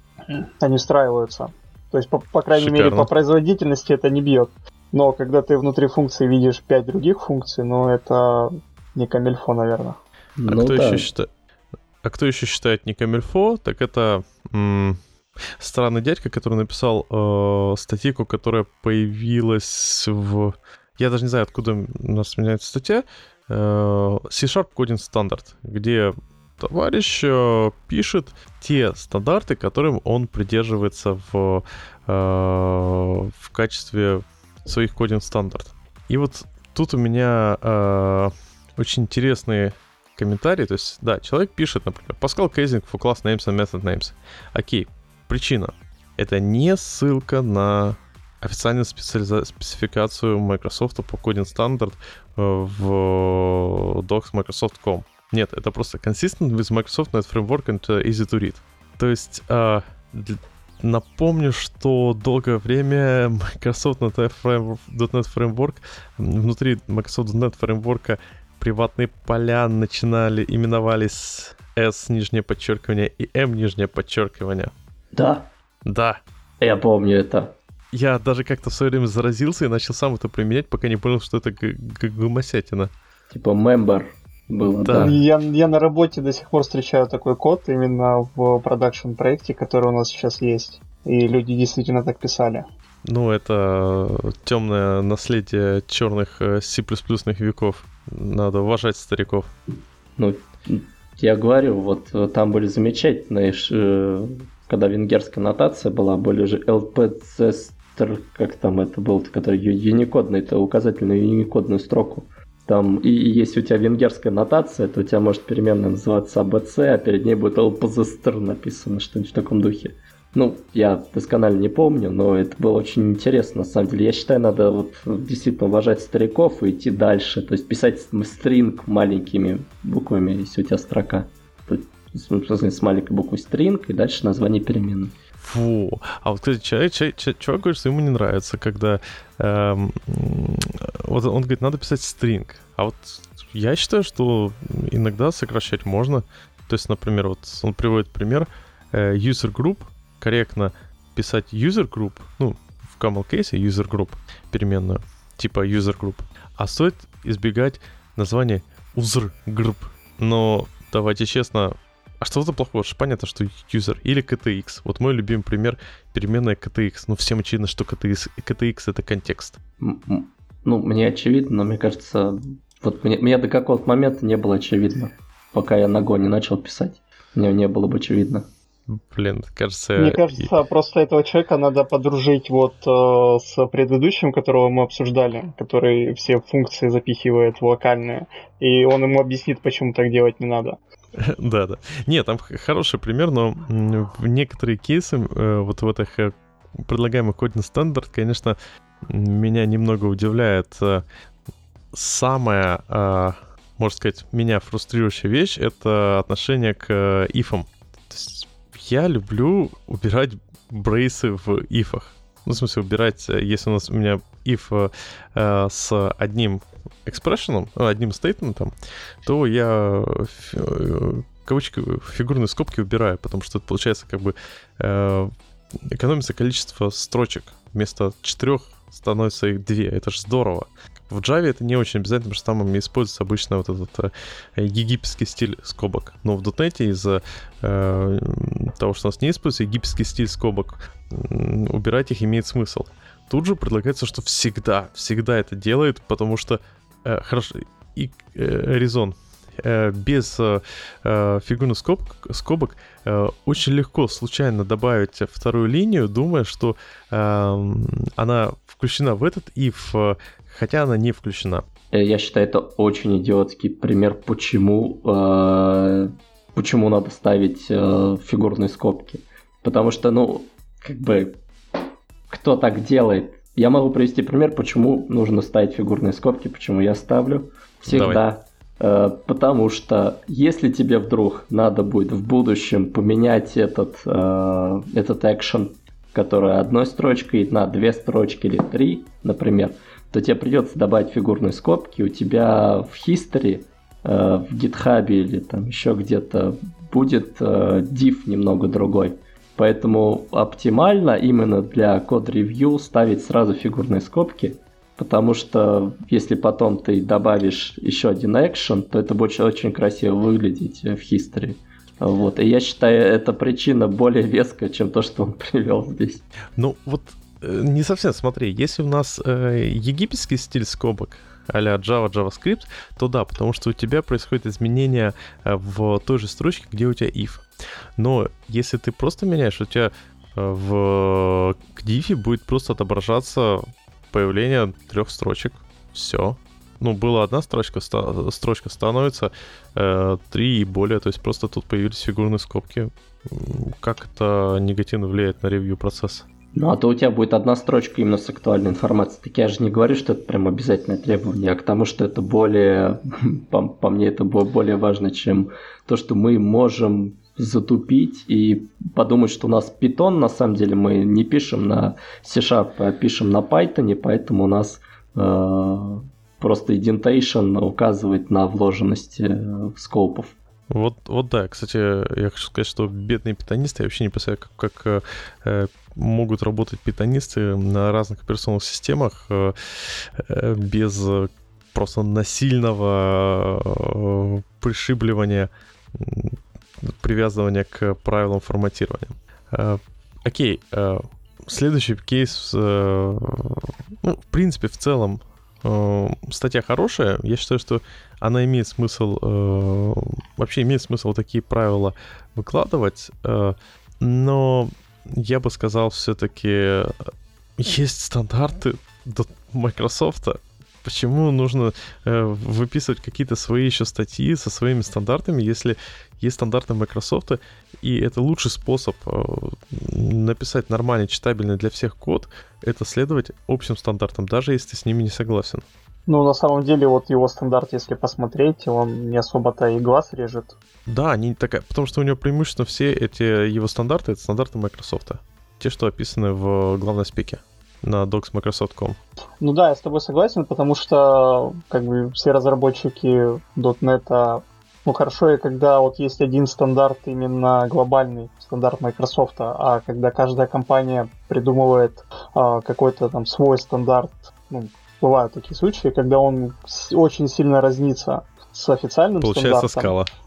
они встраиваются. То есть, по, по крайней Шикарно. мере, по производительности это не бьет. Но когда ты внутри функции видишь пять других функций, ну это не камильфо, наверное. А, ну, кто, да. еще считает... а кто еще считает не камильфо, так это м- странный дядька, который написал э- статейку, которая появилась в... Я даже не знаю, откуда у нас меняется статья. C-Sharp Coding Standard, где товарищ пишет те стандарты, которым он придерживается в, в качестве своих Coding Standard. И вот тут у меня очень интересные комментарии. То есть, да, человек пишет, например, Pascal Casing for class names and method names. Окей, причина. Это не ссылка на... официальную специализа... спецификацию Microsoft по Coding Standard в docs Microsoft dot com. Нет, это просто consistent with Microsoft Net Framework and easy to read. То есть, э, напомню, что долгое время Microsoft .нет Framework, внутри Microsoft .нет Framework приватные поля начинали, именовались S нижнее подчеркивание и M нижнее подчеркивание. Да? Да. Я помню это. Я даже как-то в свое время заразился и начал сам это применять, пока не понял, что это г- г- гумасятина. Типа member было, да. да. Я, я на работе до сих пор встречаю такой код именно в продакшн-проекте, который у нас сейчас есть. И люди действительно так писали. Ну, это темное наследие черных C++-ных веков. Надо уважать стариков. Ну, я говорю, вот там были замечательные... когда венгерская нотация была, были же эл пи зет, как там это был, который юникодный, это указательную юникодную строку. Там, и, и если у тебя венгерская нотация, то у тебя может переменная называться эй би си, а перед ней будет эл пи зет написано, что-нибудь в таком духе. Ну, я досконально не помню, но это было очень интересно, на самом деле. Я считаю, надо вот действительно уважать стариков и идти дальше, то есть писать стринг маленькими буквами, если у тебя строка. С маленькой буквой string и дальше название перемены. Фу. А вот, кстати, человек, человек, чувак говорит, что ему не нравится, когда эм, вот он говорит, надо писать string. А вот я считаю, что иногда сокращать можно. То есть, например, вот он приводит пример э, user group. Корректно писать user group, ну, в camel case user group переменную, типа user group. А стоит избегать названия user group. Но давайте честно... А что-то плохое, понятно, что user или кей ти экс. Вот мой любимый пример переменная кей ти экс. Ну, всем очевидно, что кей ти экс это контекст. Ну, мне очевидно, но мне кажется, вот мне, мне до какого-то момента не было очевидно, пока я на Go не начал писать. Мне не было бы очевидно. Блин, кажется... Мне кажется, и... просто этого человека надо подружить вот э, с предыдущим, которого мы обсуждали, который все функции запихивает в локальные, и он ему объяснит, почему так делать не надо. Да-да. Нет, там хороший пример, но в некоторые кейсы э, вот в этих э, предлагаемых кодинг стандарт, конечно, меня немного удивляет. Э, самая, э, можно сказать, меня фрустрирующая вещь — это отношение к э, ифам. То есть я люблю убирать брейсы в ифах. Ну, в смысле, убирать, если у нас у меня if э, с одним экспрессионом, одним стейтментом, то я фи- кавычки, фигурные скобки убираю, потому что это получается как бы э, экономится количество строчек вместо четырех становится их две. Это же здорово. В Java это не очень обязательно, потому что там используется обычно вот этот э, египетский стиль скобок. Но в .дот нет из-за э, того, что у нас не используется египетский стиль скобок, э, убирать их имеет смысл. Тут же предлагается, что всегда, всегда это делает, потому что э, хорошо, и э, резон. Э, без э, фигурных скобок, скобок э, очень легко случайно добавить вторую линию, думая, что э, она включена в этот if, хотя она не включена. Я считаю, это очень идиотский пример, почему, э, почему надо ставить э, фигурные скобки. Потому что, ну, как бы, кто так делает? Я могу привести пример, почему нужно ставить фигурные скобки, почему я ставлю всегда. Э, потому что, если тебе вдруг надо будет в будущем поменять этот, э, этот action, которая одной строчкой на две строчки или три, например, то тебе придется добавить фигурные скобки, у тебя в history, э, в GitHub или там еще где-то будет э, div немного другой. Поэтому оптимально именно для код-ревью ставить сразу фигурные скобки, потому что если потом ты добавишь еще один action, то это будет очень красиво выглядеть в history. Вот, и я считаю, эта причина более веская, чем то, что он привел здесь. Ну, вот э, не совсем, смотри, если у нас э, египетский стиль скобок а-ля Java, JavaScript, то да, потому что у тебя происходит изменение в той же строчке, где у тебя if. Но если ты просто меняешь, у тебя в, к div будет просто отображаться появление трех строчек. Все. Ну, была одна строчка, ста- строчка становится э, три и более, то есть просто тут появились фигурные скобки. Как это негативно влияет на ревью процесс? Ну, а то у тебя будет одна строчка именно с актуальной информацией. Так я же не говорю, что это прям обязательное требование, а к тому, что это более, по, по мне, это более важно, чем то, что мы можем затупить и подумать, что у нас Python, на самом деле мы не пишем на C-Sharp, а пишем на Python, поэтому у нас... Э- Просто indentation указывает на вложенность э, скопов. Вот, вот да, кстати, я хочу сказать, что бедные питонисты, я вообще не представляю, как, как э, могут работать питонисты на разных операционных системах э, э, без просто насильного э, пришибливания, э, привязывания к правилам форматирования. Э, окей, э, следующий кейс, э, ну, в принципе, в целом, статья хорошая, я считаю, что она имеет смысл, э, вообще имеет смысл такие правила выкладывать, э, но я бы сказал, все-таки есть стандарты до Microsoft, почему нужно э, выписывать какие-то свои еще статьи со своими стандартами, если есть стандарты Microsoft, и это лучший способ э, написать нормальный, читабельный для всех код, это следовать общим стандартам, даже если ты с ними не согласен. Ну, на самом деле, вот его стандарт, если посмотреть, он не особо-то и глаз режет. Да, не такая, потому что у него преимущественно все эти его стандарты, это стандарты Microsoft, те, что описаны в главной спеке на docs microsoft dot com. Ну да, я с тобой согласен, потому что как бы все разработчики .дот нет, ну хорошо, и когда вот есть один стандарт, именно глобальный стандарт Microsoft, а когда каждая компания придумывает а, какой-то там свой стандарт, ну, бывают такие случаи, когда он с- очень сильно разнится с официальным получается стандартом. Получается скала.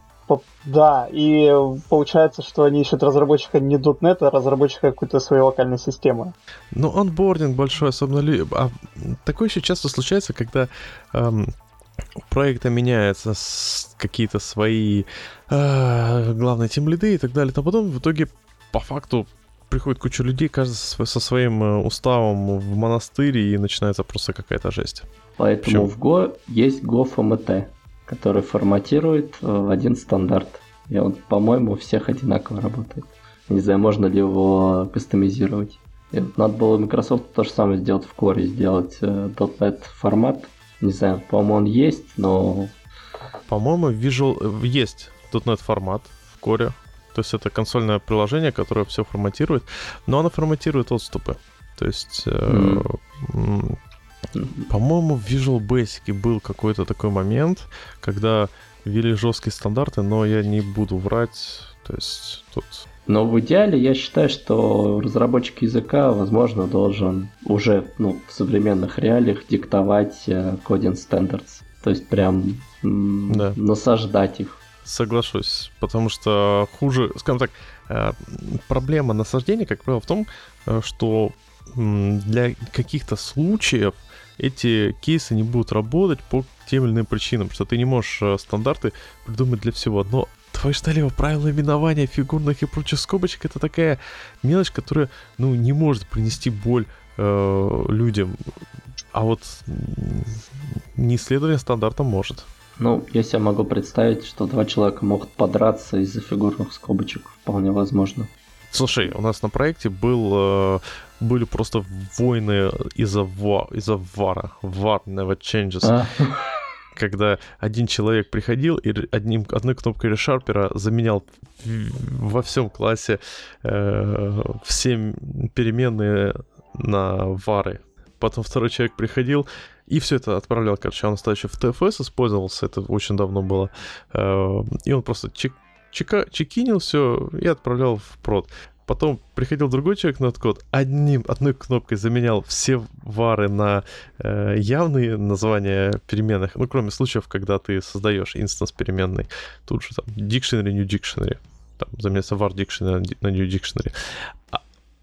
Да, и получается, что они ищут разработчика не .дот нет, а разработчика какой-то своей локальной системы. Ну, онбординг большой, особенно... Ли... А такое еще часто случается, когда эм, у проекта меняются какие-то свои э, главные тимлиды и так далее, а потом в итоге по факту приходит куча людей, каждый со, со своим уставом в монастыре, и начинается просто какая-то жесть. Поэтому в, в Go есть GoFMT, который форматирует в один стандарт. И он, по-моему, у всех одинаково работает. Не знаю, можно ли его кастомизировать. И вот надо было Microsoft то же самое сделать в Core, сделать .дот нет формат. Не знаю, по-моему, он есть, но... По-моему, Visual... есть .дот нет формат в Core. То есть это консольное приложение, которое все форматирует. Но оно форматирует отступы. То есть... Mm. Э... По-моему, в Visual Basic был какой-то такой момент, когда ввели жесткие стандарты, но я не буду врать. То есть тут Но в идеале я считаю, что разработчик языка, возможно, должен уже ну, в современных реалиях диктовать coding standards. То есть прям м- да. насаждать их. Соглашусь, потому что хуже, скажем так, проблема насаждения, как правило, в том, что для каких-то случаев эти кейсы не будут работать по тем или иным причинам, что ты не можешь стандарты придумать для всего. Но твои что ли, правила именования фигурных и прочих скобочек — это такая мелочь, которая ну, не может принести боль э, людям. А вот неисследование стандарта может. Ну, я себе могу представить, что два человека могут подраться из-за фигурных скобочек. Вполне возможно. Слушай, у нас на проекте был, были просто войны из-за, ва, из-за вара. Var never changes. А. Когда один человек приходил и одним, одной кнопкой решарпера заменял во всем классе э, все переменные на вары. Потом второй человек приходил и все это отправлял, короче, он настоящий в ти эф эс использовался, это очень давно было. И он просто чек, чека, чекинил все и отправлял в прод. Потом приходил другой человек на код, одним, одной кнопкой заменял все вары на э, явные названия переменных, ну, кроме случаев, когда ты создаешь инстанс переменной, тут же там dictionary, new dictionary, там заменяется var dictionary на new dictionary.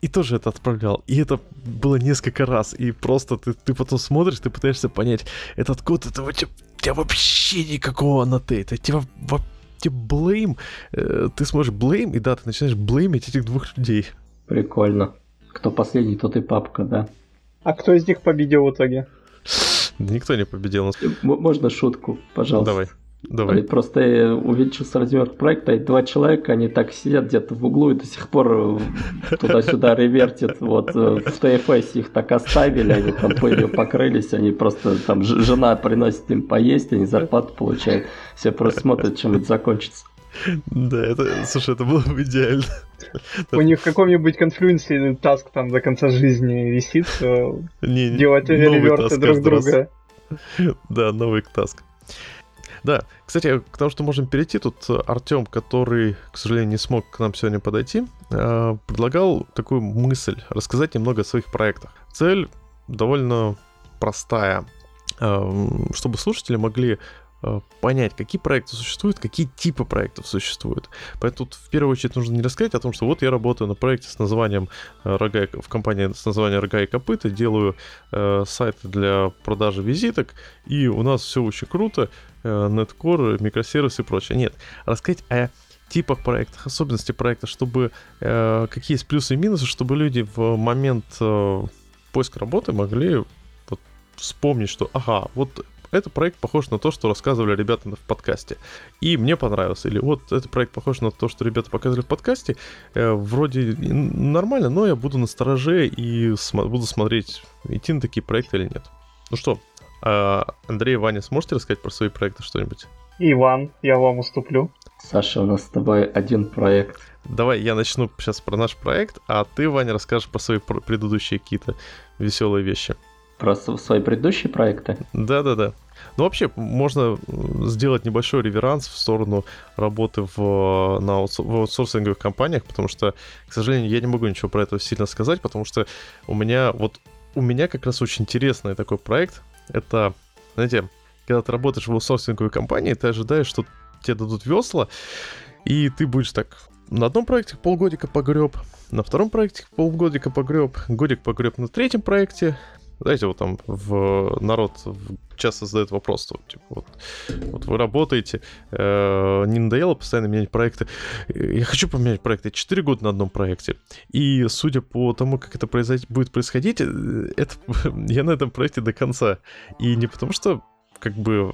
И тоже это отправлял. И это было несколько раз. И просто ты, ты потом смотришь, ты пытаешься понять, этот код, это у тебя, у тебя вообще никакого аннотейта. Тебя, во, тебя блейм. Э, ты смотришь блейм, и да, ты начинаешь блеймить этих двух людей. Прикольно. Кто последний, тот и папка, да? А кто из них победил в итоге? Никто не победил. Можно шутку, пожалуйста? Давай. Давай. Просто увеличился размер проекта, и два человека, они так сидят где-то в углу и до сих пор туда-сюда ревертят. Вот в ти эф эс их так оставили, они там пылью покрылись, они просто там жена приносит им поесть, они зарплату получают. Все просто смотрят, чем это закончится. Да, это, слушай, это было бы идеально. У них в каком-нибудь конфлюенсе таск там до конца жизни висит, делать реверты друг друга. Да, новый таск. Да, кстати, к тому, что можем перейти, тут Артем, который, к сожалению, не смог к нам сегодня подойти, предлагал такую мысль, рассказать немного о своих проектах. Цель довольно простая, чтобы слушатели могли понять, какие проекты существуют, какие типы проектов существуют. Поэтому тут в первую очередь нужно не рассказать о том, что вот я работаю на проекте с названием «Рога и...», в компании с названием «Рога и копыта», делаю э, сайты для продажи визиток, и у нас все очень круто, э, неткор, микросервис и прочее. Нет, рассказать о типах проектов, особенности проекта, чтобы э, какие есть плюсы и минусы, чтобы люди в момент э, поиска работы могли вот, вспомнить, что ага, вот этот проект похож на то, что рассказывали ребята в подкасте. И мне понравился. Или вот этот проект похож на то, что ребята показывали в подкасте. Э, вроде нормально, но я буду настороже и см- буду смотреть, идти на такие проекты или нет. Ну что, э, Андрей, Ваня, сможете рассказать про свои проекты что-нибудь? Иван, я вам уступлю. Саша, у нас с тобой один проект. Давай я начну сейчас про наш проект, а ты, Ваня, расскажешь про свои пр- предыдущие какие-то веселые вещи. Про свои предыдущие проекты? Да-да-да. Ну, вообще, можно сделать небольшой реверанс в сторону работы в, на аутсор, в аутсорсинговых компаниях, потому что, к сожалению, я не могу ничего про это сильно сказать, потому что у меня, вот, у меня как раз очень интересный такой проект. Это, знаете, когда ты работаешь в аутсорсинговой компании, ты ожидаешь, что тебе дадут весла, и ты будешь так... На одном проекте полгодика погреб, на втором проекте полгодика погреб, годик погреб на третьем проекте... Знаете, вот там в народ часто задает вопрос, вот, типа, вот, вот вы работаете, э, не надоело постоянно менять проекты. Я хочу поменять проекты, четыре года на одном проекте. И судя по тому, как это произойти, будет происходить, это, я на этом проекте до конца. И не потому что, как бы,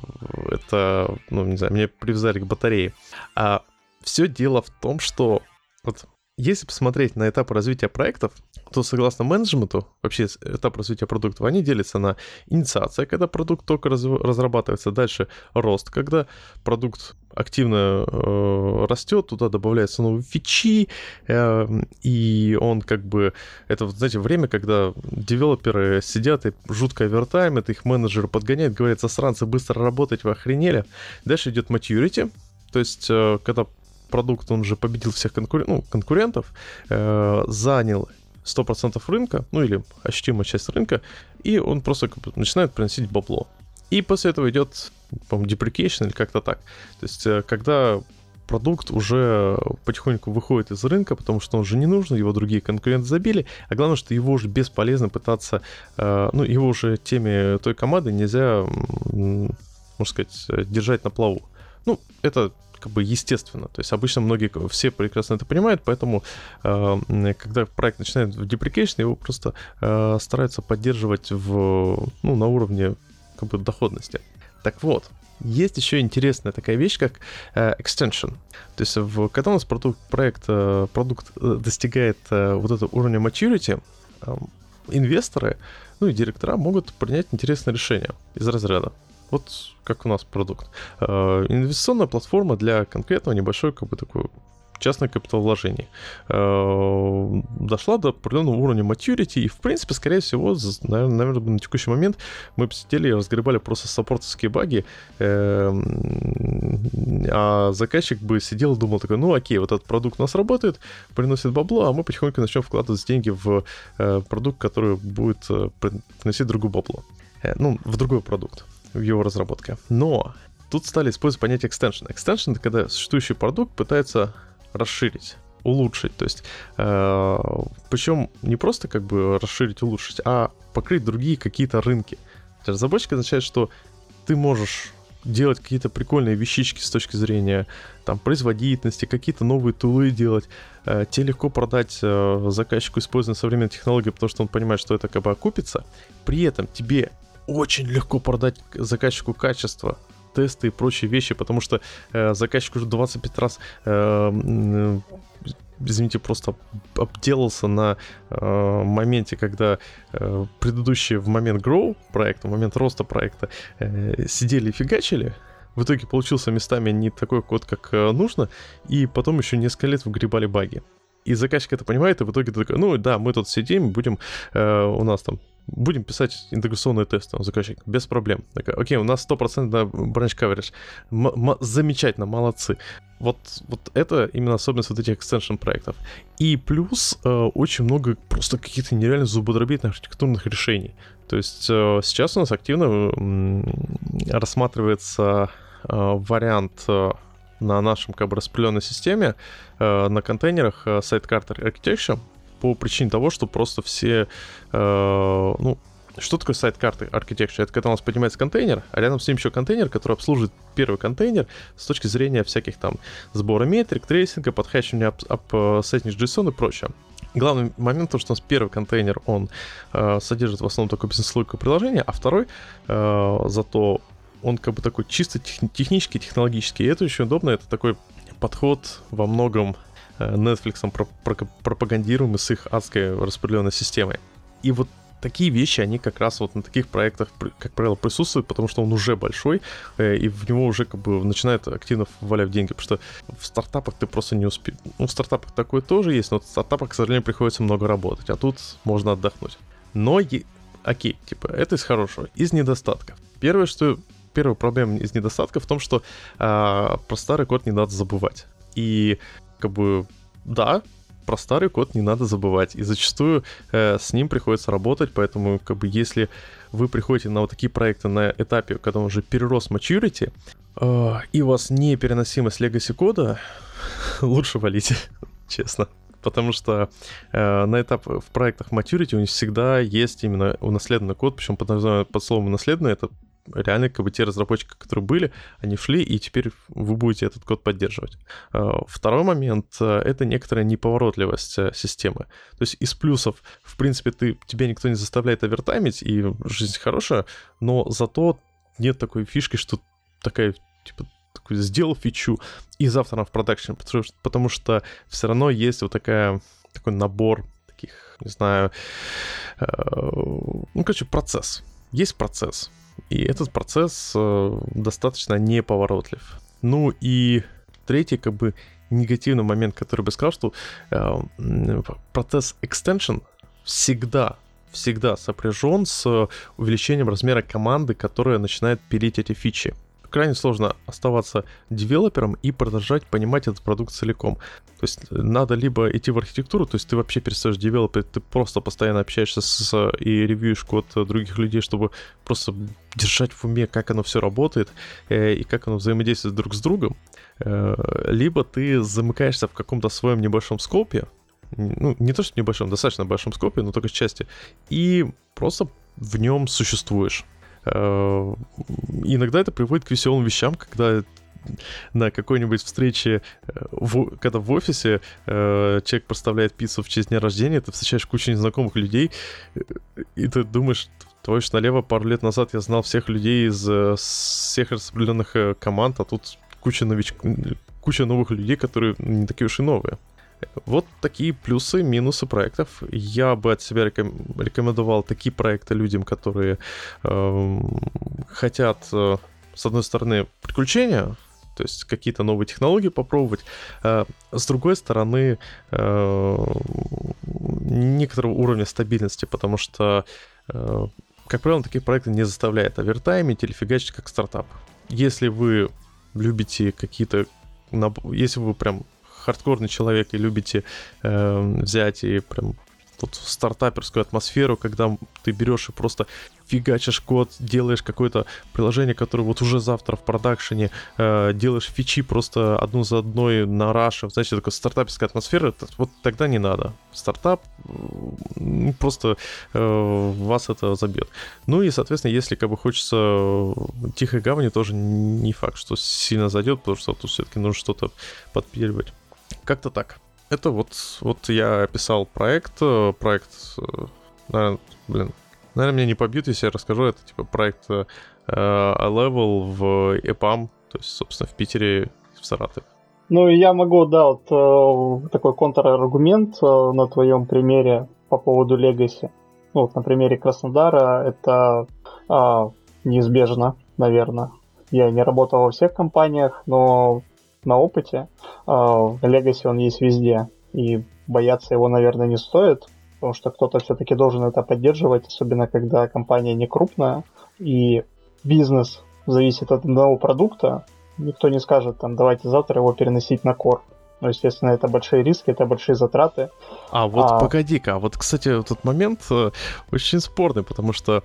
это, ну, не знаю, меня привязали к батарее. А все дело в том, что... Вот, если посмотреть на этап развития проектов, то согласно менеджменту, вообще этап развития продуктов, они делятся на инициация, когда продукт только раз, разрабатывается, дальше рост, когда продукт активно э, растет, туда добавляются новые фичи, э, и он как бы... Это, знаете, время, когда девелоперы сидят и жутко овертаймят, их менеджеры подгоняют, говорят, засранцы, быстро работать, вы охренели. Дальше идет maturity, то есть э, когда продукт, он же победил всех конкурен... ну, конкурентов, э, занял сто процентов рынка, ну или ощутимая часть рынка, и он просто начинает приносить бабло. И после этого идет, по-моему, деприкейшн или как-то так. То есть, э, когда продукт уже потихоньку выходит из рынка, потому что он уже не нужен, его другие конкуренты забили, а главное, что его уже бесполезно пытаться, э, ну, его уже теме той команды нельзя, можно сказать, держать на плаву. Ну, это как бы естественно, то есть обычно многие, все прекрасно это понимают, поэтому э, когда проект начинает в деприкейшн, его просто э, стараются поддерживать в, ну, на уровне как бы доходности. Так вот, есть еще интересная такая вещь, как э, extension. То есть, в, когда у нас продукт, проект, э, продукт э, достигает э, вот этого уровня maturity, э, инвесторы, ну и директора могут принять интересное решение из разряда. Вот как у нас продукт. Э, инвестиционная платформа для конкретного небольшого, как бы такой частное капиталовложение. Э, дошла до определенного уровня maturity, и, в принципе, скорее всего, наверное, на текущий момент мы посидели и разгребали просто саппортовские баги, э, а заказчик бы сидел и думал такой, ну окей, вот этот продукт у нас работает, приносит бабло, а мы потихоньку начнем вкладывать деньги в э, продукт, который будет э, приносить другое бабло. Э, ну, в другой продукт, в его разработке. Но тут стали использовать понятие extension. Extension — это когда существующий продукт пытается расширить, улучшить. То есть, э, причем не просто как бы расширить, улучшить, а покрыть другие какие-то рынки. Разработчик означает, что ты можешь делать какие-то прикольные вещички с точки зрения там производительности, какие-то новые тулы делать. Э, тебе легко продать э, заказчику использование современной технологии, потому что он понимает, что это как бы окупится. При этом тебе очень легко продать заказчику качество, тесты и прочие вещи, потому что э, заказчик уже двадцать пять раз, э, э, извините, просто обделался на э, моменте, когда э, предыдущие в момент grow проекта, в момент роста проекта э, сидели и фигачили. В итоге получился местами не такой код, как нужно, и потом еще несколько лет выгребали баги. И заказчик это понимает, и в итоге такой, ну да, мы тут сидим, будем э, у нас там будем писать интеграционные тесты, заказчик, без проблем. Так, окей, у нас сто процентов branch coverage. М- м- замечательно, молодцы. Вот, вот это именно особенность вот этих extension проектов. И плюс э, очень много просто каких-то нереально зубодробительных архитектурных решений. То есть э, сейчас у нас активно м- рассматривается э, вариант э, на нашем как бы распределенной системе э, на контейнерах э, Sidecar Architecture, по причине того, что просто все... Э, ну, что такое сайдкар архитектура? Это когда у нас поднимается контейнер, а рядом с ним еще контейнер, который обслуживает первый контейнер с точки зрения всяких там сбора метрик, трейсинга, подхачивания, апсетнинг JSON и прочее. Главный момент в том, что у нас первый контейнер, он э, содержит в основном такое бизнес-логику приложения, а второй э, зато он как бы такой чисто тех, технический, технологический. И это очень удобно, это такой подход во многом Netflix пропагандируемый с их адской распределенной системой. И вот такие вещи, они как раз вот на таких проектах, как правило, присутствуют, потому что он уже большой, и в него уже как бы начинают активно валять деньги, потому что в стартапах ты просто не успеешь. Ну, в стартапах такое тоже есть, но в стартапах, к сожалению, приходится много работать, а тут можно отдохнуть. Но, е... окей, типа, это из хорошего. Из недостатков. Первое, что... Первая проблема из недостатков в том, что э, про старый код не надо забывать. И как бы, да, про старый код не надо забывать, и зачастую э, с ним приходится работать, поэтому, как бы, если вы приходите на вот такие проекты на этапе, когда он уже перерос maturity, э, и у вас непереносимость legacy кода, лучше валите, честно, потому что э, на этап в проектах maturity у них всегда есть именно унаследованный код, причем под, под словом унаследованный это реально, как бы, те разработчики, которые были, они ушли, и теперь вы будете этот код поддерживать. Второй момент — это некоторая неповоротливость системы. То есть из плюсов, в принципе, ты, тебя никто не заставляет овертаймить, и жизнь хорошая, но зато нет такой фишки, что такая, типа, такой, сделал фичу, и завтра она в продакшн, потому, потому что все равно есть вот такая, такой набор таких, не знаю, э, ну, короче, процесс. Есть процесс. И этот процесс э, достаточно неповоротлив. Ну и третий, как бы, негативный момент, который бы сказал, что э, процесс extension всегда, всегда сопряжен с увеличением размера команды, которая начинает пилить эти фичи. крайне сложно оставаться девелопером и продолжать понимать этот продукт целиком. То есть надо либо идти в архитектуру, то есть ты вообще перестаешь девелопить, ты просто постоянно общаешься с и ревьюешь код других людей, чтобы просто держать в уме, как оно все работает и как оно взаимодействует друг с другом. Либо ты замыкаешься в каком-то своем небольшом скопе, ну, не то что небольшом, достаточно большом скопе, но только части, и просто в нем существуешь. Иногда это приводит к веселым вещам, когда на какой-нибудь встрече, в, когда в офисе э, человек проставляет пиццу в честь дня рождения, ты встречаешь кучу незнакомых людей, и ты думаешь, твою ж налево, пару лет назад я знал всех людей из всех распределенных команд, а тут куча, нович... куча новых людей, которые не такие уж и новые. Вот такие плюсы, минусы проектов. Я бы от себя реком... рекомендовал такие проекты людям, которые э, хотят, э, с одной стороны, приключения, то есть какие-то новые технологии попробовать, э, с другой стороны, э, некоторого уровня стабильности, потому что, э, как правило, такие проекты не заставляют овертаймить или фигачить как стартап. Если вы любите какие-то... Если вы прям... хардкорный человек и любите э, взять и прям вот стартаперскую атмосферу, когда ты берешь и просто фигачишь код, делаешь какое-то приложение, которое вот уже завтра в продакшене, э, делаешь фичи просто одну за одной на раше, значит, такая стартаперская атмосфера, вот тогда не надо. Стартап просто э, вас это забьет. Ну и, соответственно, если как бы хочется тихой гавани, тоже не факт, что сильно зайдет, потому что тут все-таки нужно что-то подпиливать. Как-то так. Это вот, вот я описал проект. Проект, наверное, блин, наверное, меня не побьют, если я расскажу. Это типа проект э, A-Level в ЭПАМ, то есть, собственно, в Питере, в Саратове. Ну, я могу, да, вот такой контраргумент на твоем примере по поводу Legacy. Ну, вот на примере Краснодара это а, неизбежно, наверное. Я не работал во всех компаниях, но... на опыте. Legacy он есть везде, и бояться его, наверное, не стоит, потому что кто-то все-таки должен это поддерживать, особенно когда компания не крупная, и бизнес зависит от одного продукта. Никто не скажет, там, давайте завтра его переносить на кор. Ну, естественно, это большие риски, это большие затраты. А вот а... погоди-ка, вот, кстати, этот момент очень спорный, потому что,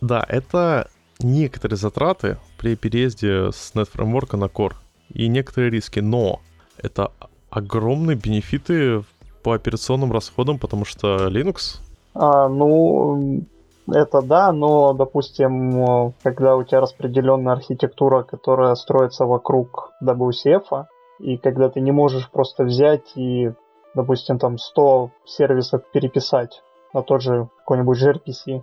да, это некоторые затраты при переезде с NetFramework на Core, и некоторые риски, но это огромные бенефиты по операционным расходам, потому что Linux... А, ну, это да, но, допустим, когда у тебя распределенная архитектура, которая строится вокруг дабл ю си эф, и когда ты не можешь просто взять и, допустим, там сто сервисов переписать на тот же какой-нибудь джи ар пи си,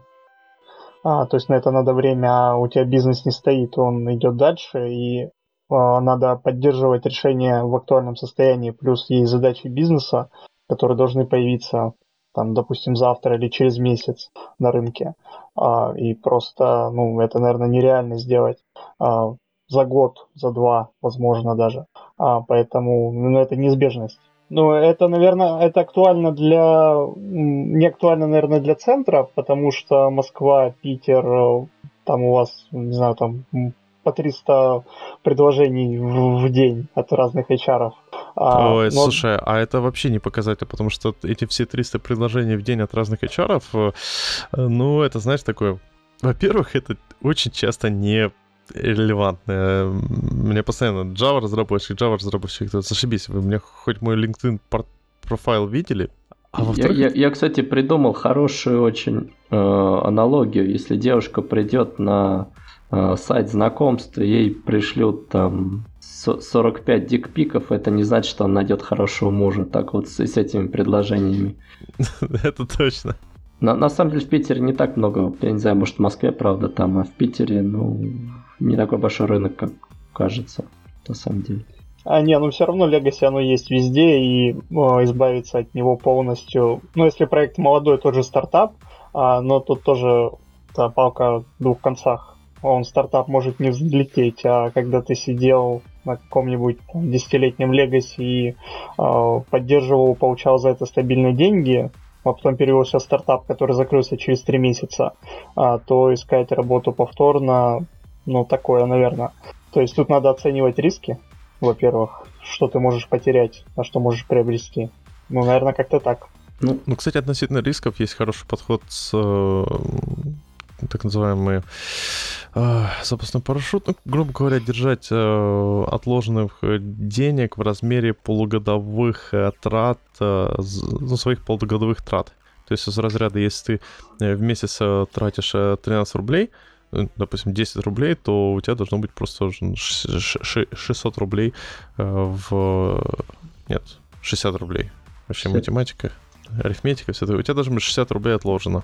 А, то есть на это надо время, а у тебя бизнес не стоит, он идет дальше, и а, надо поддерживать решение в актуальном состоянии, плюс есть задачи бизнеса, которые должны появиться, там, допустим, завтра или через месяц на рынке. А, и просто, ну, это, наверное, нереально сделать а, за год, за два, возможно, даже. А, поэтому, ну, это неизбежность. Ну, это, наверное, это актуально для... Не актуально, наверное, для центра, потому что Москва, Питер, там у вас, не знаю, там по триста предложений в, в день от разных эйч ар. А, Ой, но... слушай, а это вообще не показатель, потому что эти все триста предложений в день от разных эйч ар, ну, это, знаешь, такое... Во-первых, это очень часто не... релевантные. Мне постоянно Java разработчик, Java разработчик. Зашибись, вы мне хоть мой LinkedIn профайл видели? А во-вторых... я, я, я, кстати, придумал хорошую очень э, аналогию. Если девушка придет на э, сайт знакомств, ей пришлют там сорок пять дикпиков, это не значит, что она найдет хорошего мужа. Так вот с, с этими предложениями. Это точно. На, на самом деле в Питере не так много, я не знаю, может в Москве, правда, там, а в Питере, ну, не такой большой рынок, как кажется, на самом деле. А не, ну все равно Legacy, оно есть везде, и ну, избавиться от него полностью, ну, если проект молодой, тот же стартап, а, но тут тоже та палка в двух концах. Он, стартап, может не взлететь, а когда ты сидел на каком-нибудь там, десятилетнем Legacy и а, поддерживал, получал за это стабильные деньги, а потом перевелся в стартап, который закрылся через три месяца, а, то искать работу повторно ну, такое, наверное. То есть тут надо оценивать риски, во-первых, что ты можешь потерять, а что можешь приобрести. Ну, наверное, как-то так. Ну, ну, кстати, относительно рисков есть хороший подход с э, так называемые э, запасной парашют. Ну, грубо говоря, держать э, отложенных денег в размере полугодовых э, трат, э, ну, своих полугодовых трат. То есть из разряда, если ты в месяц тратишь тринадцать рублей, допустим, десять рублей, то у тебя должно быть просто шестьсот рублей в... Нет, шестьдесят рублей. Вообще математика, арифметика, все это. У тебя должно быть шестьдесят рублей отложено.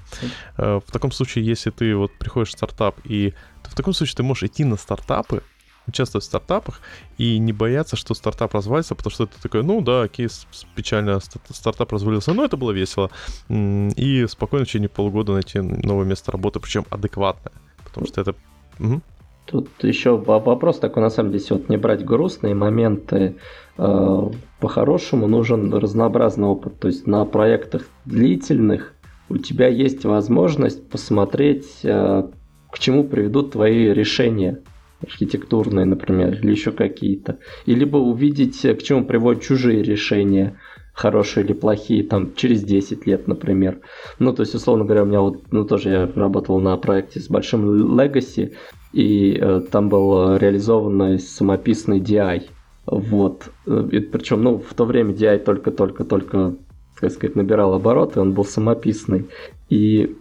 В таком случае, если ты вот приходишь в стартап, и в таком случае ты можешь идти на стартапы, участвовать в стартапах и не бояться, что стартап развалится, потому что это такое, ну да, кейс печально, стартап развалился, но это было весело. И спокойно в течение полугода найти новое место работы, причем адекватное, потому что это... Угу. Тут еще вопрос такой, на самом деле, если вот не брать грустные моменты, э, по-хорошему нужен разнообразный опыт, то есть на проектах длительных у тебя есть возможность посмотреть, э, к чему приведут твои решения, архитектурные, например, или еще какие-то. И либо увидеть, к чему приводят чужие решения, хорошие или плохие, там, через десять лет, например. Ну, то есть, условно говоря, у меня вот, ну, тоже я работал на проекте с большим Legacy, и э, там был реализован самописный ди ай. Вот. И, причем, ну, в то время ди ай только-только-только, так сказать, набирал обороты, он был самописный. И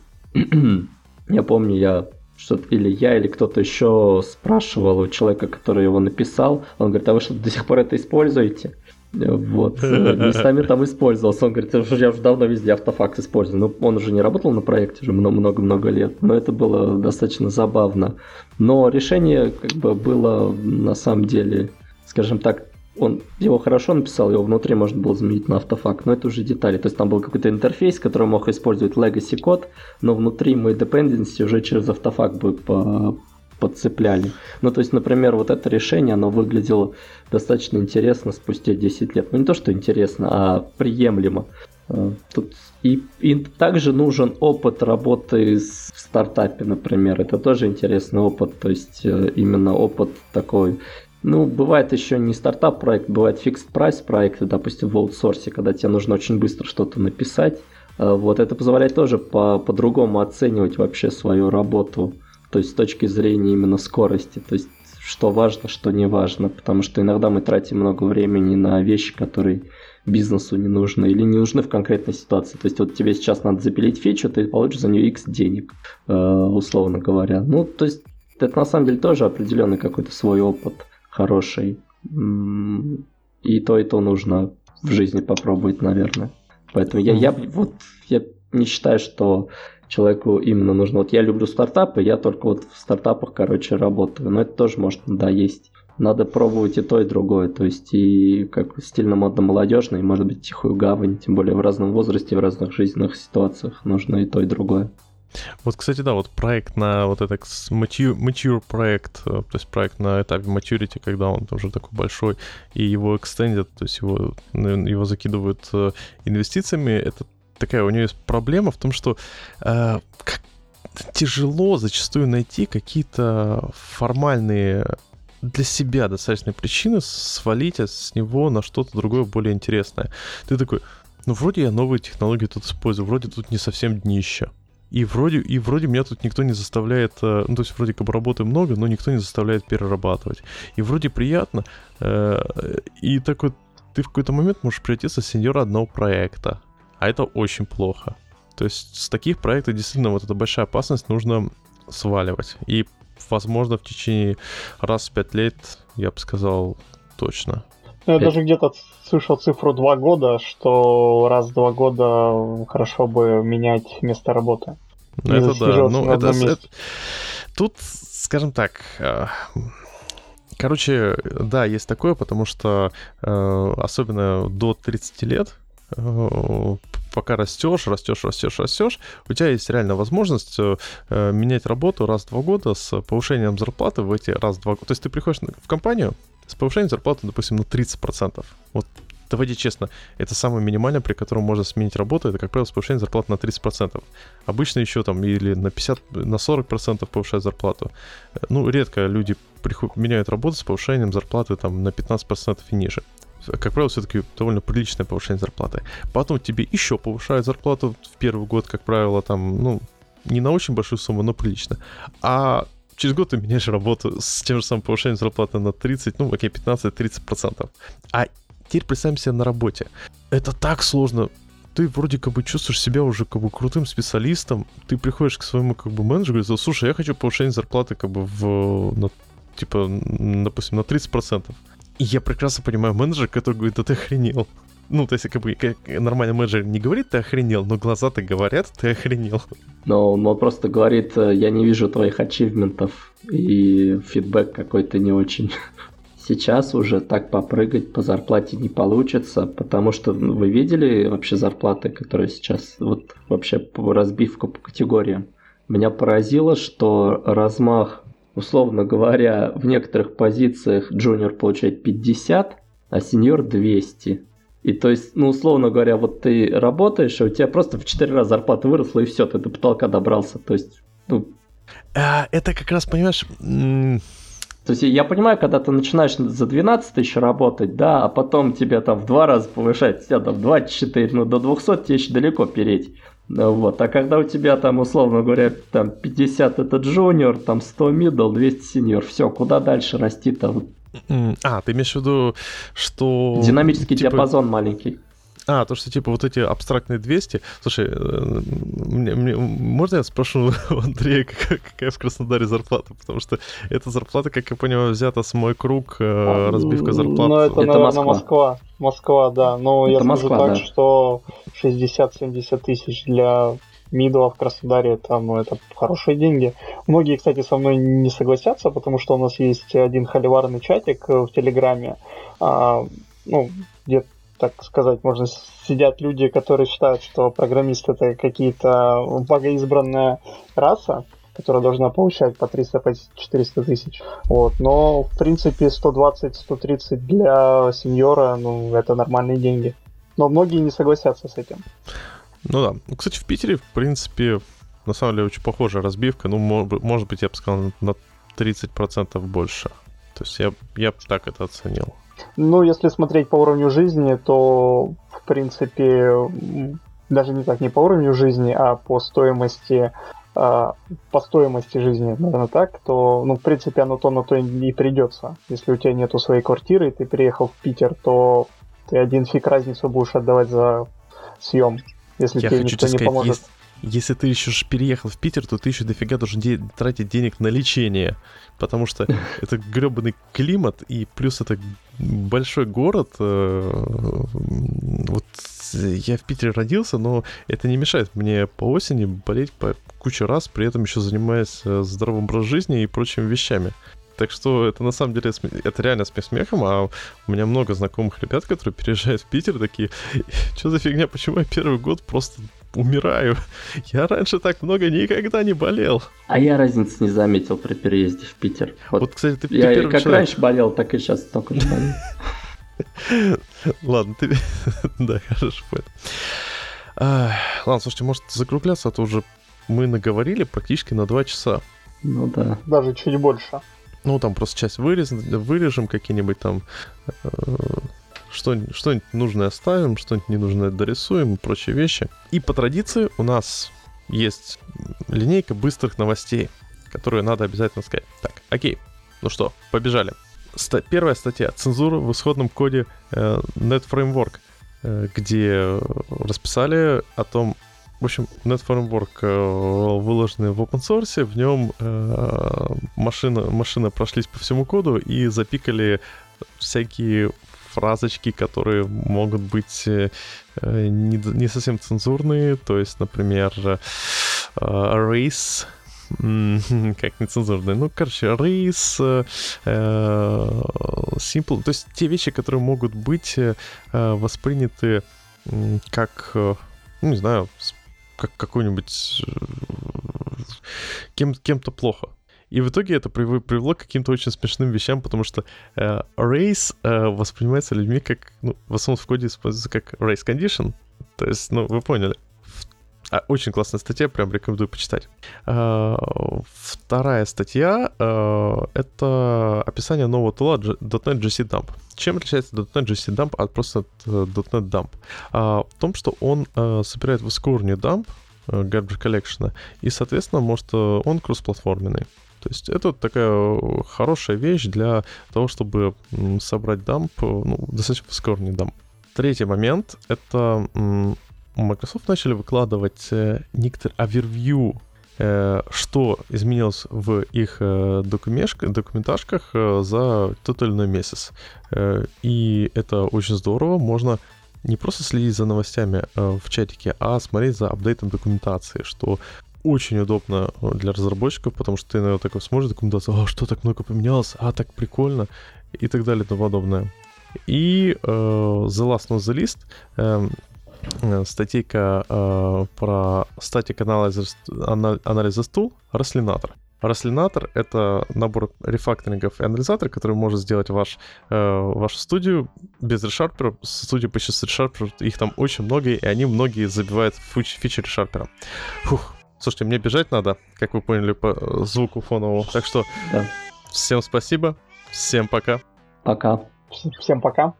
я помню, я что-то или я, или кто-то еще спрашивал у человека, который его написал, он говорит, а вы что, до сих пор это используете? Вот, местами там использовался. Он говорит, я уже давно везде автофакс использую. Но он уже не работал на проекте уже много-много лет, но это было достаточно забавно. Но решение как бы было на самом деле, скажем так, он его хорошо написал, его внутри можно было заменить на автофак, но это уже детали. То есть там был какой-то интерфейс, который мог использовать legacy код, но внутри мы dependency уже через автофак бы по... подцепляли. Ну, то есть, например, вот это решение, оно выглядело достаточно интересно спустя десять лет. Ну, не то, что интересно, а приемлемо. Тут и, и также нужен опыт работы с, в стартапе, например. Это тоже интересный опыт, то есть именно опыт такой... Ну, бывает еще не стартап-проект, бывает фикс-прайс проекты, допустим, в аутсорсе, когда тебе нужно очень быстро что-то написать. Вот это позволяет тоже по, по-другому оценивать вообще свою работу, то есть с точки зрения именно скорости, то есть что важно, что не важно, потому что иногда мы тратим много времени на вещи, которые бизнесу не нужны или не нужны в конкретной ситуации. То есть вот тебе сейчас надо запилить фичу, ты получишь за нее X денег, условно говоря. Ну, то есть это на самом деле тоже определенный какой-то свой опыт. Хороший. И то, и то нужно в жизни попробовать, наверное. Поэтому я, я, вот, я не считаю, что человеку именно нужно... Вот я люблю стартапы, я только вот в стартапах, короче, работаю. Но это тоже может надоесть. Надо пробовать и то, и другое. То есть и как стильно-модно-молодежное, и, может быть, тихую гавань. Тем более в разном возрасте, в разных жизненных ситуациях нужно и то, и другое. Вот, кстати, да, вот проект на вот этот mature, mature проект, то есть проект на этапе maturity, когда он уже такой большой, и его экстендят, то есть его, его закидывают инвестициями, это такая у него есть проблема в том, что э, как тяжело зачастую найти какие-то формальные для себя достаточные причины свалить с него на что-то другое более интересное. Ты такой, ну вроде я новые технологии тут использую, вроде тут не совсем днище. И вроде, и вроде меня тут никто не заставляет... Ну, то есть вроде как работы много, но никто не заставляет перерабатывать. И вроде приятно. И так вот ты в какой-то момент можешь превратиться в сеньора одного проекта. А это очень плохо. То есть с таких проектов действительно вот эта большая опасность нужно сваливать. И, возможно, в течение раз в пять лет, я бы сказал, точно. Ну, я пять. Даже где-то слышал цифру два года, что раз в два года хорошо бы менять место работы. Ну, это да. Ну, это, это... Тут, скажем так... Короче, да, есть такое, потому что особенно до тридцати лет, пока растешь, растешь, растешь, растешь, у тебя есть реально возможность менять работу раз в два года с повышением зарплаты в эти раз в два года. То есть ты приходишь в компанию с повышением зарплаты, допустим, на тридцать процентов. Вот давайте честно, это самое минимальное, при котором можно сменить работу, это, как правило, повышение зарплаты на тридцать процентов. Обычно еще там или на пятьдесят процентов, на сорок процентов повышают зарплату. Ну, редко люди приход... меняют работу с повышением зарплаты там на пятнадцать процентов и ниже. Как правило, все-таки довольно приличное повышение зарплаты. Потом тебе еще повышают зарплату в первый год, как правило, там, ну, не на очень большую сумму, но прилично. А через год ты меняешь работу с тем же самым повышением зарплаты на тридцать, ну, окей, пятнадцать-тридцать процентов. А теперь представим себя на работе. Это так сложно. Ты вроде как бы чувствуешь себя уже как бы крутым специалистом. Ты приходишь к своему как бы менеджеру и говоришь: слушай, я хочу повышение зарплаты как бы в, на, типа, допустим, на тридцать процентов. И я прекрасно понимаю менеджера, который говорит: да ты охренел. Ну, то есть, как бы, как нормальный менеджер не говорит: ты охренел, но глаза-то говорят: ты охренел. Но он просто говорит: я не вижу твоих ачивментов, и фидбэк какой-то не очень. Сейчас уже так попрыгать по зарплате не получится, потому что вы видели вообще зарплаты, которые сейчас, вот вообще разбивку по категориям. Меня поразило, что размах, условно говоря, в некоторых позициях джуниор получает пятьдесят, а сеньор двести. И то есть, ну, условно говоря, вот ты работаешь, и у тебя просто в четыре раза зарплата выросла, и все, ты до потолка добрался. То есть, ну... А, это как раз, понимаешь... То есть, я понимаю, когда ты начинаешь за двенадцать тысяч работать, да, а потом тебя там в два раза повышать, тебя там в двадцать четыре, ну, до двухсот тебе еще далеко переть. Вот, а когда у тебя там, условно говоря, там пятьдесят это джуниор, там сто мидл, двести сеньор, все, куда дальше расти там? А, ты имеешь в виду, что... Динамический типа... диапазон маленький. А, то, что типа вот эти абстрактные двести... Слушай, мне, мне... можно я спрошу у Андрея, какая, какая в Краснодаре зарплата? Потому что эта зарплата, как я понимаю, взята с мой круг, а, разбивка зарплат. Ну, это, это наверное, Москва. Москва. Москва, да. Но это я скажу Москва, так, да. Что шестьдесят-семьдесят тысяч для... мидла в Краснодаре, там это хорошие деньги. Многие, кстати, со мной не согласятся, потому что у нас есть один холиварный чатик в Телеграме, а, ну, где, так сказать, можно сидят люди, которые считают, что программисты — это какие-то богоизбранная раса, которая должна получать по триста-четыреста тысяч. Вот. Но, в принципе, сто двадцать-сто тридцать для сеньора, ну, это нормальные деньги. Но многие не согласятся с этим. Ну да. Ну, кстати, в Питере, в принципе, на самом деле очень похожая разбивка. Ну, может быть, я бы сказал, на тридцать процентов больше. То есть я, я бы так это оценил. Ну, если смотреть по уровню жизни, то, в принципе, даже не так, не по уровню жизни, а по стоимости, по стоимости жизни, наверное, так, то, ну, в принципе, оно то на то и придется. Если у тебя нету своей квартиры, и ты переехал в Питер, то ты один фиг разницу будешь отдавать за съем. Если я тебе хочу тебе сказать, не поможет. Если, если ты еще ж переехал в Питер, то ты еще дофига должен де- тратить денег на лечение, потому что это гребаный климат, и плюс это большой город. Вот я в Питере родился, но это не мешает мне по осени болеть по куче раз, при этом еще занимаясь здоровым образом жизни и прочими вещами. Так что это на самом деле, это реально с смехом, а у меня много знакомых ребят, которые переезжают в Питер, такие: что за фигня, почему я первый год просто умираю? Я раньше так много никогда не болел. А я разницы не заметил при переезде в Питер. Вот, вот кстати, ты, ты я как человек. Раньше болел, так и сейчас только не болел. Ладно, ты... Да, хорошо. Ладно, слушайте, может закругляться, а то уже мы наговорили практически на два часа. Ну да. Даже чуть больше. Ну, там просто часть вырез, вырежем, какие-нибудь там э, что, что-нибудь нужное оставим, что-нибудь ненужное дорисуем и прочие вещи. И по традиции у нас есть линейка быстрых новостей, которые надо обязательно сказать. Так, окей, ну что, побежали. Ста- первая статья. Цензура в исходном коде э, NetFramework, э, где расписали о том... В общем, NetFramework выложенный в open source, в нем э, машина, машина прошлись по всему коду и запикали всякие фразочки, которые могут быть э, не, не совсем цензурные, то есть, например, э, race, как нецензурные, ну, короче, race, э, simple, то есть те вещи, которые могут быть э, восприняты э, как, э, ну, не знаю, как какой-нибудь кем, кем-то плохо. И в итоге это привело к каким-то очень смешным вещам, потому что э, race э, воспринимается людьми как, ну, в основном в коде используется как race condition. То есть, ну, вы поняли. А, очень классная статья, прям рекомендую почитать. А, вторая статья а, — это описание нового тула дот нет джей си дамп. Чем отличается дот нет джей си дамп от просто дот нет дамп? А, в том, что он а, собирает высокоуровневый дамп garbage collection, и, соответственно, может, он кроссплатформенный. То есть это вот такая хорошая вещь для того, чтобы собрать дамп, ну, достаточно высокоуровневый дамп. Третий момент — это... Microsoft начали выкладывать э, некоторые овервью, э, что изменилось в их э, документашках э, за тот или иной месяц. Э, и это очень здорово. Можно не просто следить за новостями э, в чатике, а смотреть за апдейтом документации, что очень удобно для разработчиков, потому что ты, наверное, такой сможешь документацию, а что так много поменялось, а так прикольно, и так далее, и тому подобное. И э, The Last of the List э, статейка э, про Static Analysis, Analysis Tool Расслинатор. Расслинатор — это набор рефакторингов и анализатор, который может сделать ваш, э, вашу студию без решарпера. Студию почти с решарпером, их там очень много, и они многие забивают фич- фичи решарпера. Фух. Слушайте, мне бежать надо, как вы поняли по звуку фоновому. Так что да. Всем спасибо, всем пока. Пока. Всем пока.